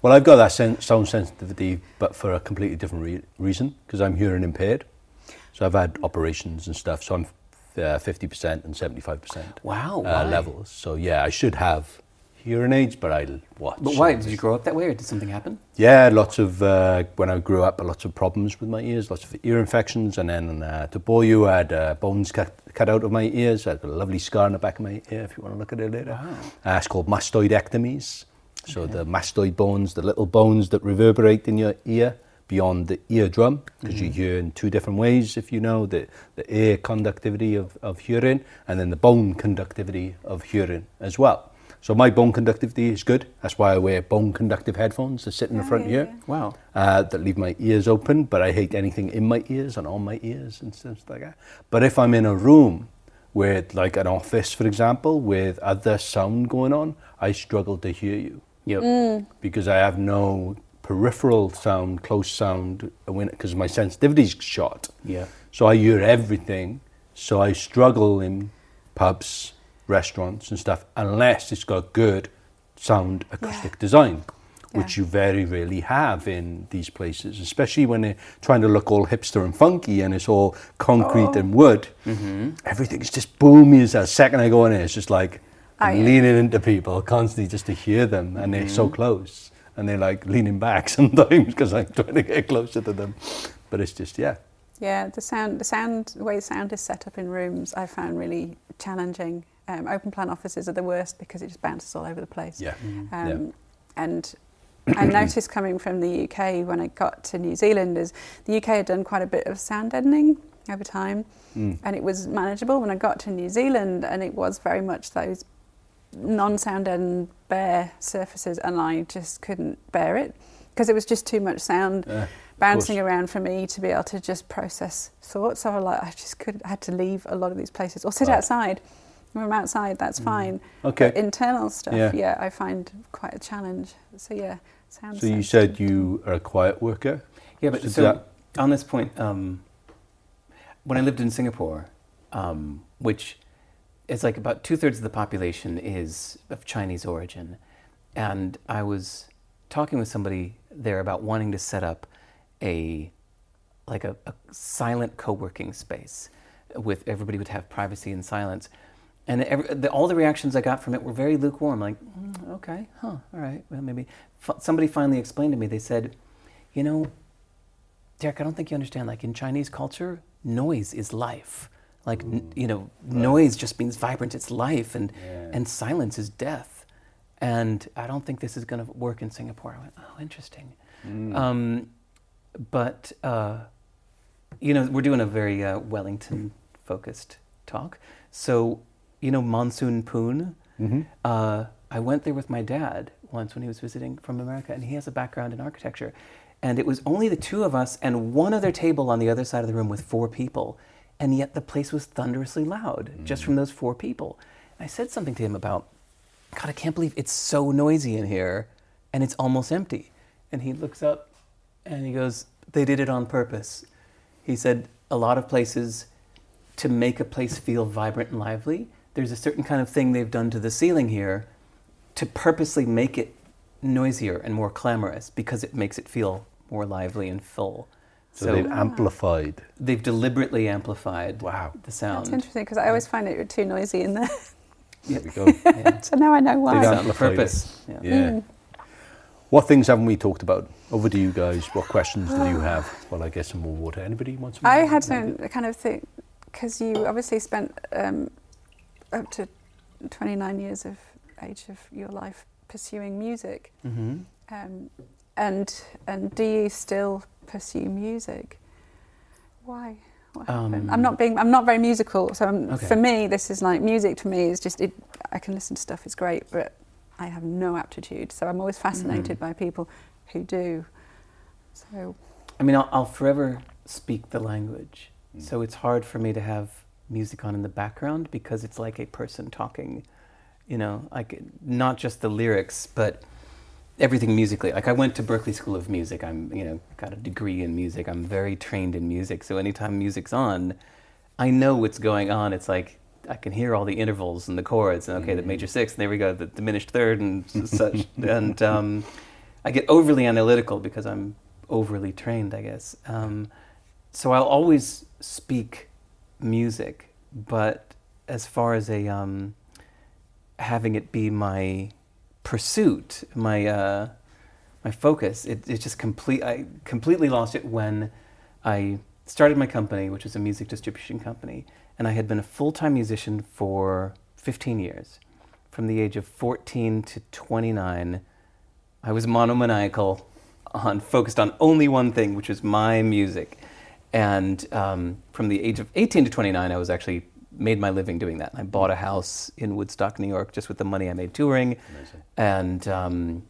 Well, I've got that sen- sound sensitivity, but for a completely different re- reason, because I'm hearing impaired. So I've had operations and stuff, so I'm uh, fifty percent and seventy-five percent wow, uh, levels. So yeah, I should have hearing aids, but I watch. But why? Did you grow up that way, or did something happen? Yeah, lots of, uh, when I grew up, lots of problems with my ears, lots of ear infections, and then uh, to bore you, I had uh, bones cut, cut out of my ears. I had a lovely scar on the back of my ear, if you want to look at it later. Wow. Uh, it's called mastoidectomies. So okay. the mastoid bones, the little bones that reverberate in your ear, beyond the eardrum, because mm-hmm. you hear in two different ways, if you know, the, the air conductivity of, of hearing, and then the bone conductivity of hearing as well. So my bone conductivity is good. That's why I wear bone conductive headphones that sit in the oh, front yeah, ear. Yeah. Wow. Uh, that leave my ears open, but I hate anything in my ears and on my ears and stuff like that. But if I'm in a room with, like an office, for example, with other sound going on, I struggle to hear you. Yep. Mm. Because I have no peripheral sound, close sound, because my sensitivity's shot. Yeah. So I hear everything. So I struggle in pubs, restaurants and stuff, unless it's got good sound acoustic yeah. design, yeah. which you very rarely have in these places, especially when they're trying to look all hipster and funky and it's all concrete oh. and wood. Mm-hmm. Everything's just boomy as a second I go in there. It's just like I'm oh, yeah. leaning into people constantly just to hear them, and mm-hmm. they're so close. And they're like leaning back sometimes because I'm trying to get closer to them. But it's just, yeah. Yeah, the sound, the sound, the way sound is set up in rooms, I found really challenging. Um, open plan offices are the worst because it just bounces all over the place. Yeah. Mm-hmm. Um, yeah. And I noticed coming from the U K when I got to New Zealand is the U K had done quite a bit of sound deadening over time. Mm. And it was manageable when I got to New Zealand, and it was very much those non-sound and bare surfaces, and I just couldn't bear it because it was just too much sound uh, bouncing around for me to be able to just process thoughts. So I like I just couldn't. I had to leave a lot of these places or sit right. outside. When I'm outside, that's mm. fine. Okay. But internal stuff, yeah. yeah, I find quite a challenge. So yeah, sound. So you said you are a quiet worker. Yeah, but so, so that- on this point, um, when I lived in Singapore, um, which. It's like about two-thirds of the population is of Chinese origin. And I was talking with somebody there about wanting to set up a like a, a silent co-working space with everybody would have privacy and silence. And every, the, all the reactions I got from it were very lukewarm, like, mm, okay, huh, all right, well, maybe. F- somebody finally explained to me, they said, you know, Derek, I don't think you understand, like in Chinese culture, noise is life. Like, n- you know, right. noise just means vibrant, it's life, and yeah. and silence is death. And I don't think this is going to work in Singapore. I went, oh, interesting. Mm. Um, but, uh, you know, we're doing a very uh, Wellington-focused talk. So, you know, Monsoon Poon, mm-hmm. uh, I went there with my dad once when he was visiting from America, and he has a background in architecture. And it was only the two of us and one other table on the other side of the room with four people. And yet the place was thunderously loud, mm. just from those four people. And I said something to him about, God, I can't believe it's so noisy in here, and it's almost empty. And he looks up, and he goes, they did it on purpose. He said, a lot of places, to make a place feel vibrant and lively, there's a certain kind of thing they've done to the ceiling here to purposely make it noisier and more clamorous, because it makes it feel more lively and full. So, so they've wow. amplified. They've deliberately amplified wow. the sound. That's interesting, because I always find it too noisy in there. There we go. Yeah. So now I know why. They've amplified it. Yeah. yeah. Mm. What things haven't we talked about? Over to you guys. What questions do you have? Well, I guess some more water. Anybody want some more? I water? had some kind of thing, because you obviously spent um, up to twenty-nine years of age of your life pursuing music. Mm-hmm. Um, and and do you still pursue music? Why? What happened? Um, I'm not being. I'm not very musical, so I'm, okay. for me, this is like music. To me, is just it, I can listen to stuff. It's great, but I have no aptitude. So I'm always fascinated mm. by people who do. So, I mean, I'll, I'll forever speak the language. Mm. So it's hard for me to have music on in the background because it's like a person talking. You know, like not just the lyrics, but everything musically. Like I went to Berklee School of Music. I'm, you know, got a degree in music. I'm very trained in music. So anytime music's on, I know what's going on. It's like I can hear all the intervals and the chords. And okay, mm-hmm. the major sixth. And there we go, the diminished third and such. And um, I get overly analytical because I'm overly trained, I guess. Um, so I'll always speak music, but as far as a um, having it be my pursuit, my uh, my focus. It it just complete. I completely lost it when I started my company, which was a music distribution company, and I had been a full-time musician for fifteen years, from the age of fourteen to twenty-nine. I was monomaniacal, on focused on only one thing, which was my music, and um, from the age of eighteen to twenty-nine, I was actually. Made my living doing that. I bought a house in Woodstock, New York, just with the money I made touring. Amazing. And um,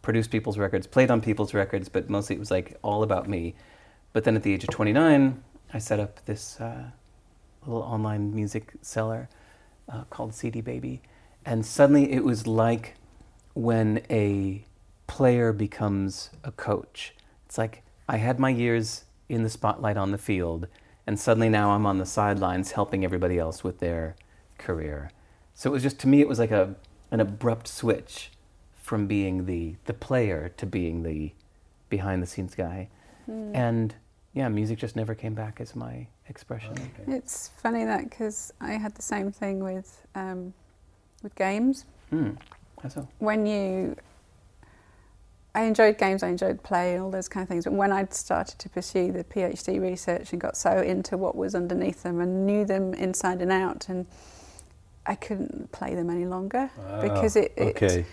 produced people's records, played on people's records, but mostly it was like all about me. But then at the age of twenty-nine, I set up this uh, little online music seller uh, called C D Baby. And suddenly it was like when a player becomes a coach. It's like I had my years in the spotlight on the field, and suddenly now I'm on the sidelines helping everybody else with their career. So it was just, to me, it was like a an abrupt switch from being the the player to being the behind-the-scenes guy. Mm. And yeah, music just never came back as my expression. Okay. It's funny that, because I had the same thing with, um, with games. Mm. How so? When you... I enjoyed games, I enjoyed play and all those kind of things, but when I'd started to pursue the PhD research and got so into what was underneath them and knew them inside and out, and I couldn't play them any longer. Wow. Because it, okay.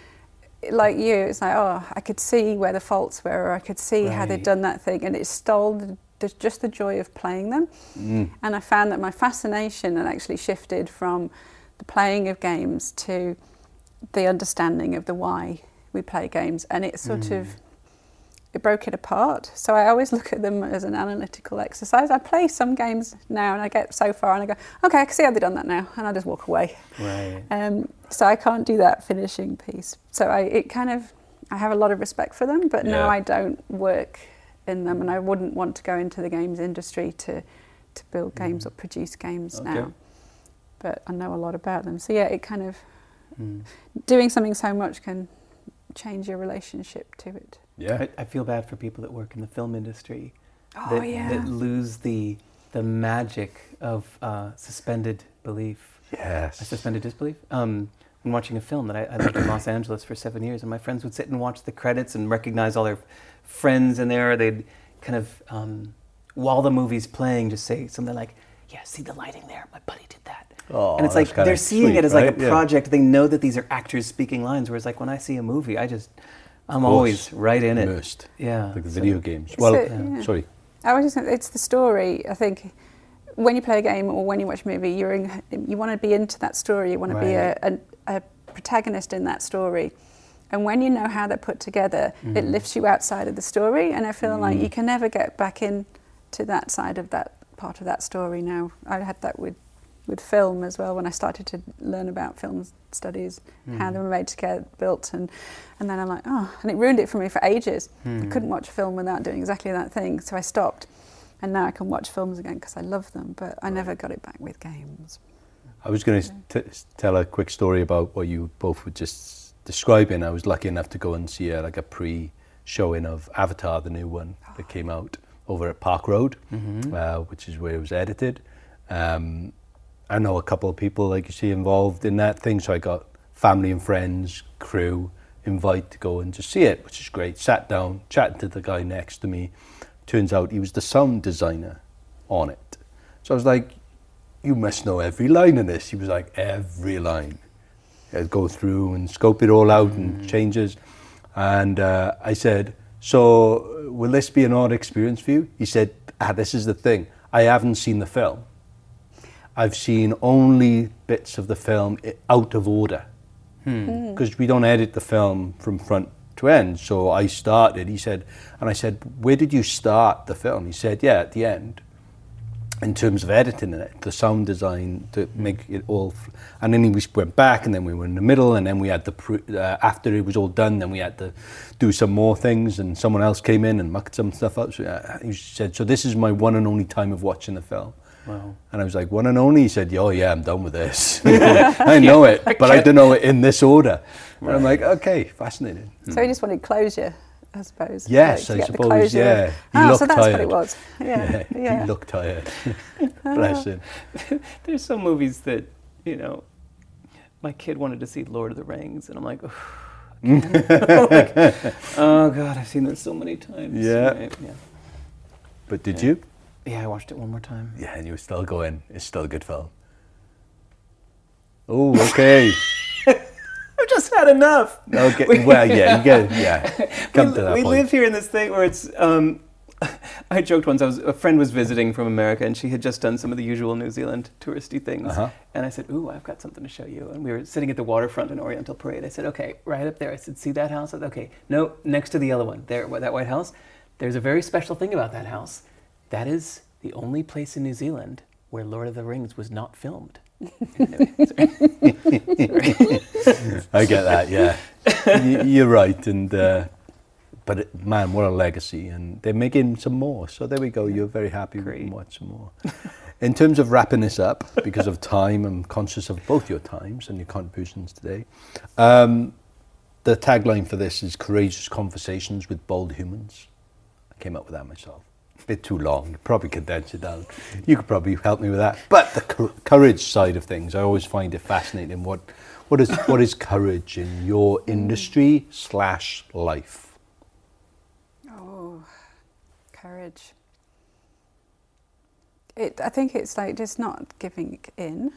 it, like you, it's like, oh, I could see where the faults were, or I could see right. how they'd done that thing, and it stole the, the, just the joy of playing them. Mm. And I found that my fascination had actually shifted from the playing of games to the understanding of the why we play games, and it sort mm. of it broke it apart. So I always look at them as an analytical exercise. I play some games now and I get so far and I go, okay, I can see how they've done that now, and I just walk away. Right. Um, so I can't do that finishing piece. So I it kind of I have a lot of respect for them, but yeah. now I don't work in them, and I wouldn't want to go into the games industry to to build mm. games or produce games okay. now. But I know a lot about them. So yeah, it kind of mm. doing something so much can change your relationship to it. Yeah, I, I feel bad for people that work in the film industry oh, that, yeah. that lose the the magic of uh, suspended belief. Yes, uh, suspended disbelief. Um, I'm watching a film that I, I lived in Los Angeles for seven years, and my friends would sit and watch the credits and recognize all their friends in there. They'd kind of um, while the movie's playing, just say something like, "Yeah, see the lighting there. My buddy did that." Oh, and it's like they're seeing sweet, it as like right? a project. Yeah. They know that these are actors speaking lines. Whereas like when I see a movie, I just, I'm Most always right in immersed. It. Yeah. Like the video so, games. Well, so, yeah. sorry. I was just saying, it's the story. I think when you play a game or when you watch a movie, you're in, you want to be into that story. You want right. to be a, a, a protagonist in that story. And when you know how they're put together, mm. it lifts you outside of the story. And I feel mm. like you can never get back in to that side of that part of that story now. I had that with with film as well, when I started to learn about film studies, mm. how they were made to get built, and, and then I'm like, oh, and it ruined it for me for ages. Mm. I couldn't watch film without doing exactly that thing, so I stopped, and now I can watch films again because I love them, but I right. never got it back with games. I was going to so. t- tell a quick story about what you both were just describing. I was lucky enough to go and see a, like a pre-showing of Avatar, the new one oh. that came out over at Park Road, mm-hmm. uh, which is where it was edited. Um, I know a couple of people, like you see, involved in that thing, so I got family and friends, crew, invite to go and just see it, which is great. Sat down, chatting to the guy next to me. Turns out he was the sound designer on it. So I was like, you must know every line in this. He was like, every line. I'd go through and scope it all out mm. and changes. And uh, I said, so will this be an odd experience for you? He said, ah, this is the thing. I haven't seen the film. I've seen only bits of the film out of order. Because hmm. we don't edit the film from front to end. So I started, he said, and I said, where did you start the film? He said, yeah, at the end. In terms of editing it, the sound design to make it all, f- and then we went back, and then we were in the middle, and then we had the pre- uh, after it was all done, then we had to do some more things, and someone else came in and mucked some stuff up. So uh, he said, "So this is my one and only time of watching the film." Wow. And I was like, "One and only?" He said, "Oh yeah, I'm done with this. I know it, but I don't know it in this order." Right. And I'm like, "Okay, fascinating." So he just wanted closure. I suppose. Yes, like, I suppose, yeah. He oh, looked so that's tired. What it was. Yeah, yeah, yeah. He looked tired. Bless him. There's some movies that, you know, my kid wanted to see Lord of the Rings, and I'm like, like oh, God, I've seen this so many times. Yeah. Right? Yeah. But did yeah. you? Yeah, I watched it one more time. Yeah, and you were still going, it's still a good film. Oh, okay. I've just had enough. Okay. Well, yeah, you get, yeah. Come we, to that we point. Live here in this thing where it's. Um, I joked once. I was a friend was visiting from America, and she had just done some of the usual New Zealand touristy things. Uh-huh. And I said, "Ooh, I've got something to show you." And we were sitting at the waterfront in Oriental Parade. I said, "Okay, right up there." I said, "See that house?" I said, "Okay, no, next to the yellow one, there, that white house. There's a very special thing about that house. That is the only place in New Zealand where Lord of the Rings was not filmed." Anyway, sorry. Sorry. I get that, yeah. Y- you're right, and uh, but it, man, what a legacy! And they're making some more, so there we go. You're very happy we can watch some more. In terms of wrapping this up, because of time, I'm conscious of both your times and your contributions today. Um, the tagline for this is "Courageous Conversations with Bold Humans." I came up with that myself. Bit too long, you probably condense it down. You could probably help me with that. But the cor- courage side of things, I always find it fascinating. What, what is what is courage in your industry slash life? Oh, courage. It. I think it's like just not giving in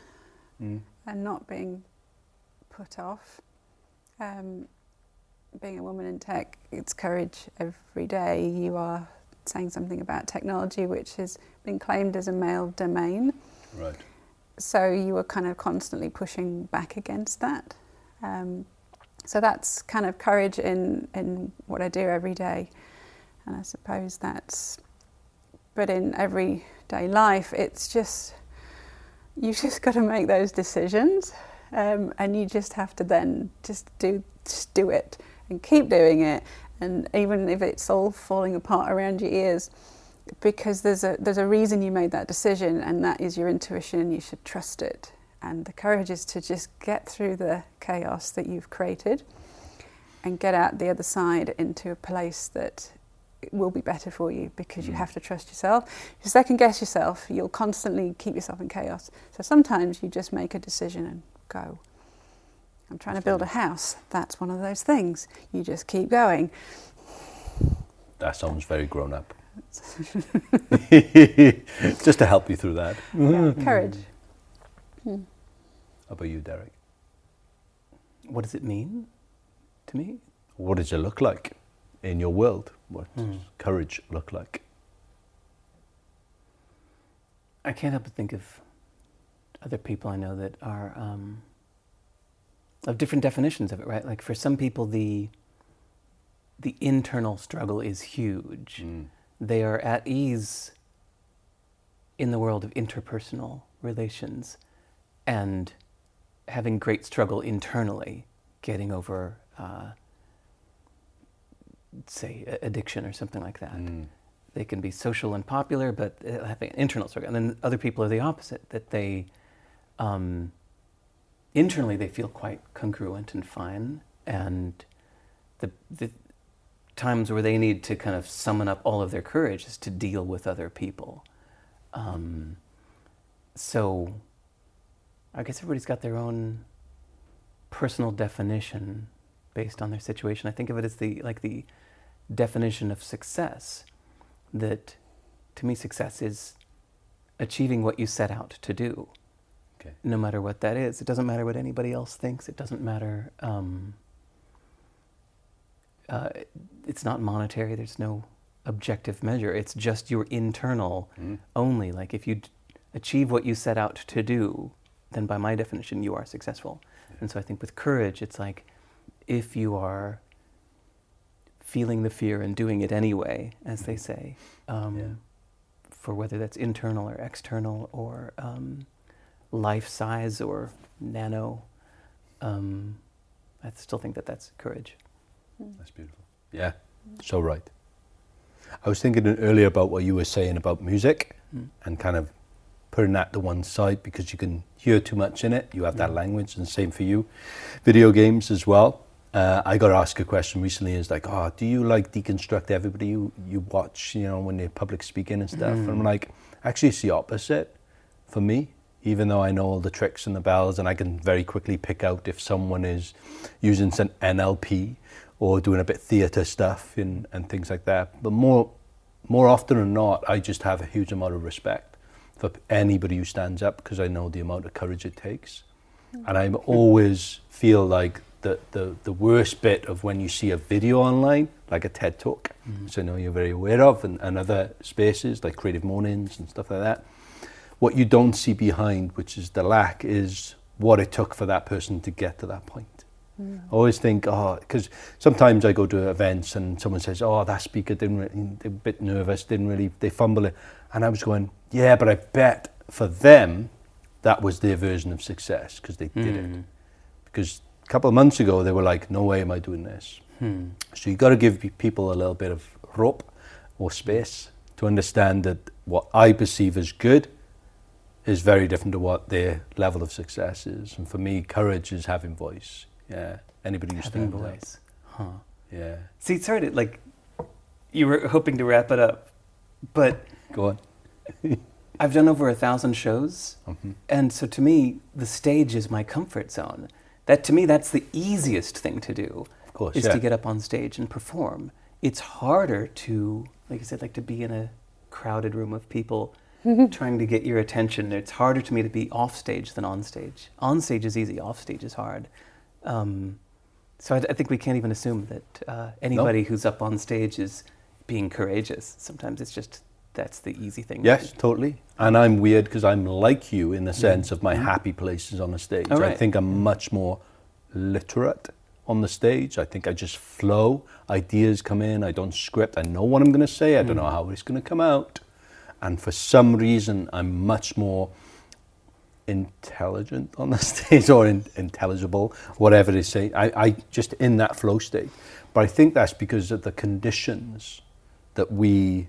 mm. and not being put off. Um, being a woman in tech, it's courage every day. You are saying something about technology which has been claimed as a male domain. Right. So you were kind of constantly pushing back against that. Um, so that's kind of courage in, in what I do every day. And I suppose that's, but in everyday life, it's just, you've just got to make those decisions. Um, and you just have to then just do, just do it and keep doing it. And even if it's all falling apart around your ears, because there's a there's a reason you made that decision, and that is your intuition, and you should trust it. And the courage is to just get through the chaos that you've created and get out the other side into a place that will be better for you, because you have to trust yourself. You second guess yourself, you'll constantly keep yourself in chaos. So sometimes you just make a decision and go. I'm trying to build a house. That's one of those things. You just keep going. That sounds very grown up. Just to help you through that. Yeah, courage. Hmm. How about you, Derek? What does it mean to me? What does it look like in your world? What hmm. does courage look like? I can't help but think of other people I know that are... Um, of different definitions of it, right? Like for some people, the the internal struggle is huge. Mm. They are at ease in the world of interpersonal relations and having great struggle internally, getting over, uh, say, addiction or something like that. Mm. They can be social and popular, but having internal struggle. And then other people are the opposite, that they... Um, internally, they feel quite congruent and fine, and the the times where they need to kind of summon up all of their courage is to deal with other people. Um, so I guess everybody's got their own personal definition based on their situation. I think of it as the like the definition of success, that to me success is achieving what you set out to do. Okay. No matter what that is. It doesn't matter what anybody else thinks. It doesn't matter um, uh, it's not monetary. There's no objective measure. It's just your internal mm. only. Like if you d- achieve what you set out to do, then by my definition, you are successful. Yeah. And so I think with courage, it's like if you are feeling the fear and doing it anyway, as they say, um, yeah. for whether that's internal or external or um, life size or nano, um, I still think that that's courage. That's beautiful. Yeah, so right. I was thinking earlier about what you were saying about music mm. and kind of putting that to one side because you can hear too much in it. You have that language, and same for you. Video games as well. Uh, I got asked a question recently. It's like, oh, do you like deconstruct everybody you, you watch, you know, when they're public speaking and stuff? Mm. And I'm like, actually, it's the opposite for me, even though I know all the tricks and the bells, and I can very quickly pick out if someone is using some N L P or doing a bit theatre stuff and, and things like that. But more more often than not, I just have a huge amount of respect for anybody who stands up because I know the amount of courage it takes. And I always feel like the, the, the worst bit of when you see a video online, like a TED Talk, mm-hmm. so I know you're very aware of, and, and other spaces like Creative Mornings and stuff like that. What you don't see behind, which is the lack, is what it took for that person to get to that point. I always think, oh, because sometimes I go to events and someone says, oh, that speaker didn't really, they're a bit nervous, didn't really, they fumble it. And I was going, yeah, but I bet for them, that was their version of success because they mm. did it. Because a couple of months ago, they were like, no way am I doing this. Hmm. So you got to give people a little bit of rope or space to understand that what I perceive as good is very different to what their level of success is. And for me, courage is having voice. Yeah, anybody who's having voice, huh? Yeah. See, it's hard. It like you were hoping to wrap it up, but go on. I've done over a thousand shows, mm-hmm. and so to me, the stage is my comfort zone. That to me, that's the easiest thing to do. Of course, is yeah. to get up on stage and perform. It's harder to, like I said, like to be in a crowded room of people trying to get your attention. It's harder to me to be off stage than on stage. On stage is easy. Off stage is hard. Um, so I, I think we can't even assume that uh, anybody nope. who's up on stage is being courageous. Sometimes it's just that's the easy thing. Yes, to totally. And I'm weird because I'm like you in the sense mm-hmm. of my happy places on the stage. Oh, right. I think I'm much more literate on the stage. I think I just flow. Ideas come in. I don't script. I know what I'm going to say. I mm. don't know how it's going to come out. And for some reason, I'm much more intelligent on the stage or in, intelligible, whatever they say. I, I just in that flow state. But I think that's because of the conditions that we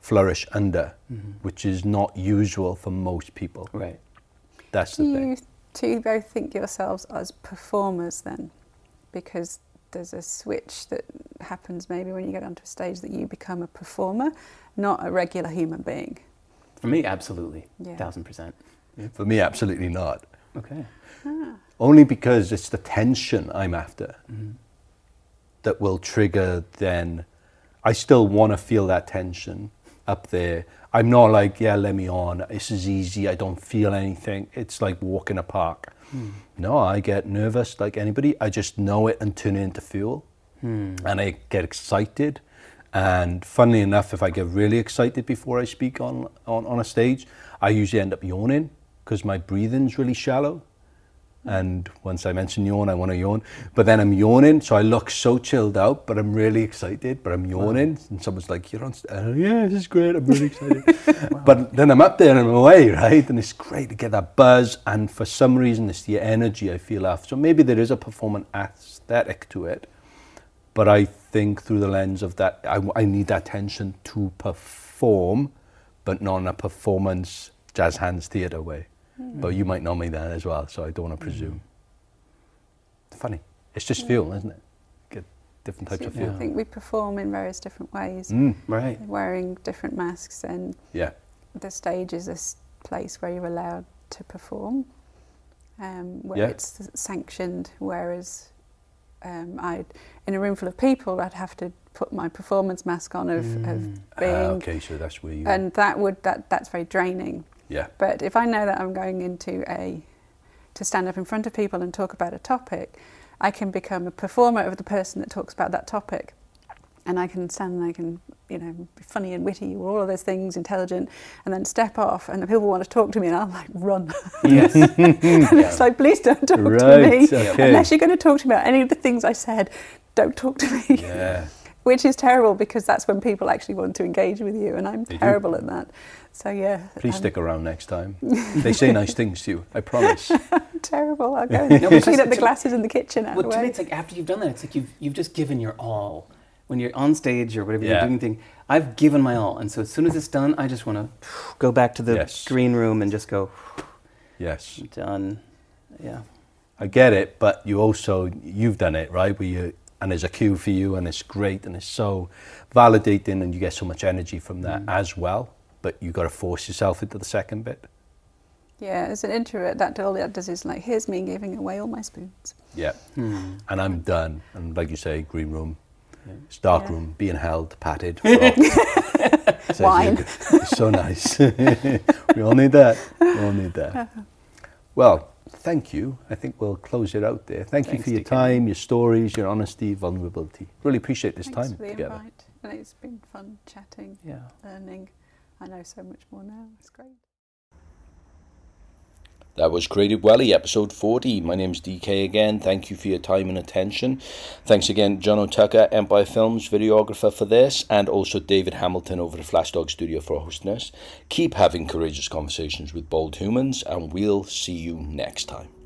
flourish under, mm-hmm. which is not usual for most people. Right. That's the do thing. You, do you both think yourselves as performers then? Because there's a switch that happens maybe when you get onto a stage that you become a performer, not a regular human being. For me, absolutely. Yeah. Thousand percent. For me, absolutely not. Okay. Ah. Only because it's the tension I'm after mm-hmm. that will trigger then. I still want to feel that tension up there. I'm not like, yeah, let me on. This is easy. I don't feel anything. It's like walking a park. Mm. No, I get nervous like anybody. I just know it and turn it into fuel. Mm. And I get excited. And funnily enough, if I get really excited before I speak on, on, on a stage, I usually end up yawning. Because my breathing's really shallow. And once I mention yawn, I want to yawn. But then I'm yawning, so I look so chilled out, but I'm really excited, but I'm yawning. Wow. And someone's like, you're on stage. Like, yeah, this is great. I'm really excited. Wow. But then I'm up there and I'm away, right? And it's great to get that buzz. And for some reason, it's the energy I feel after. So maybe there is a performance aesthetic to it. But I think through the lens of that, I, I need that tension to perform, but not in a performance jazz hands theatre way. Mm. But you might know me then as well, so I don't want to presume. Mm. Funny. It's just mm. fuel, isn't it? Get different types so of fuel. I think we perform in various different ways. Mm, right. Wearing different masks, and yeah. the stage is a place where you're allowed to perform, um, where yeah. it's sanctioned, whereas um, I, in a room full of people, I'd have to put my performance mask on of, mm. of being... Uh, okay, so that's where you... And that would that that's very draining. Yeah. But if I know that I'm going into a, to stand up in front of people and talk about a topic, I can become a performer of the person that talks about that topic. And I can stand and I can, you know, be funny and witty or all of those things, intelligent, and then step off and the people want to talk to me and I'm like, run. Yes. And yeah. It's like, please don't talk right, to me. Okay. Unless you're going to talk to me about any of the things I said, don't talk to me. Yeah. Which is terrible because that's when people actually want to engage with you and I'm they terrible do. At that. So yeah. Please um, stick around next time. They say nice things to you, I promise. Terrible, I'll go and no, clean up the glasses like, in the kitchen out well, the way. It's like after you've done that, it's like you've, you've just given your all. When you're on stage or whatever yeah. you're doing thing, I've given my all. And so as soon as it's done, I just want to go back to the yes. green room and just go, yes, done. Yeah. I get it, but you also, you've done it, right? Where you, and there's a cue for you and it's great and it's so validating and you get so much energy from that mm. as well. But you've got to force yourself into the second bit. Yeah, as an introvert, that all that does is like, here's me giving away all my spoons. Yeah. Mm. And I'm done. And like you say, green room. It's dark yeah. room, being held, patted, so wine. It's so nice. We all need that. We all need that. Well, thank you. I think we'll close it out there. Thank Thanks you for your time, your stories, your honesty, vulnerability. Really appreciate this Thanks time for the together. Invite. And it's been fun chatting, yeah. learning. I know so much more now. It's great. That was Creative Welly, episode forty. My name's D K again. Thank you for your time and attention. Thanks again, Jono Tucker, Empire Films, videographer for this, and also David Hamilton over at Flashdog Studio for hosting us. Keep having courageous conversations with bold humans, and we'll see you next time.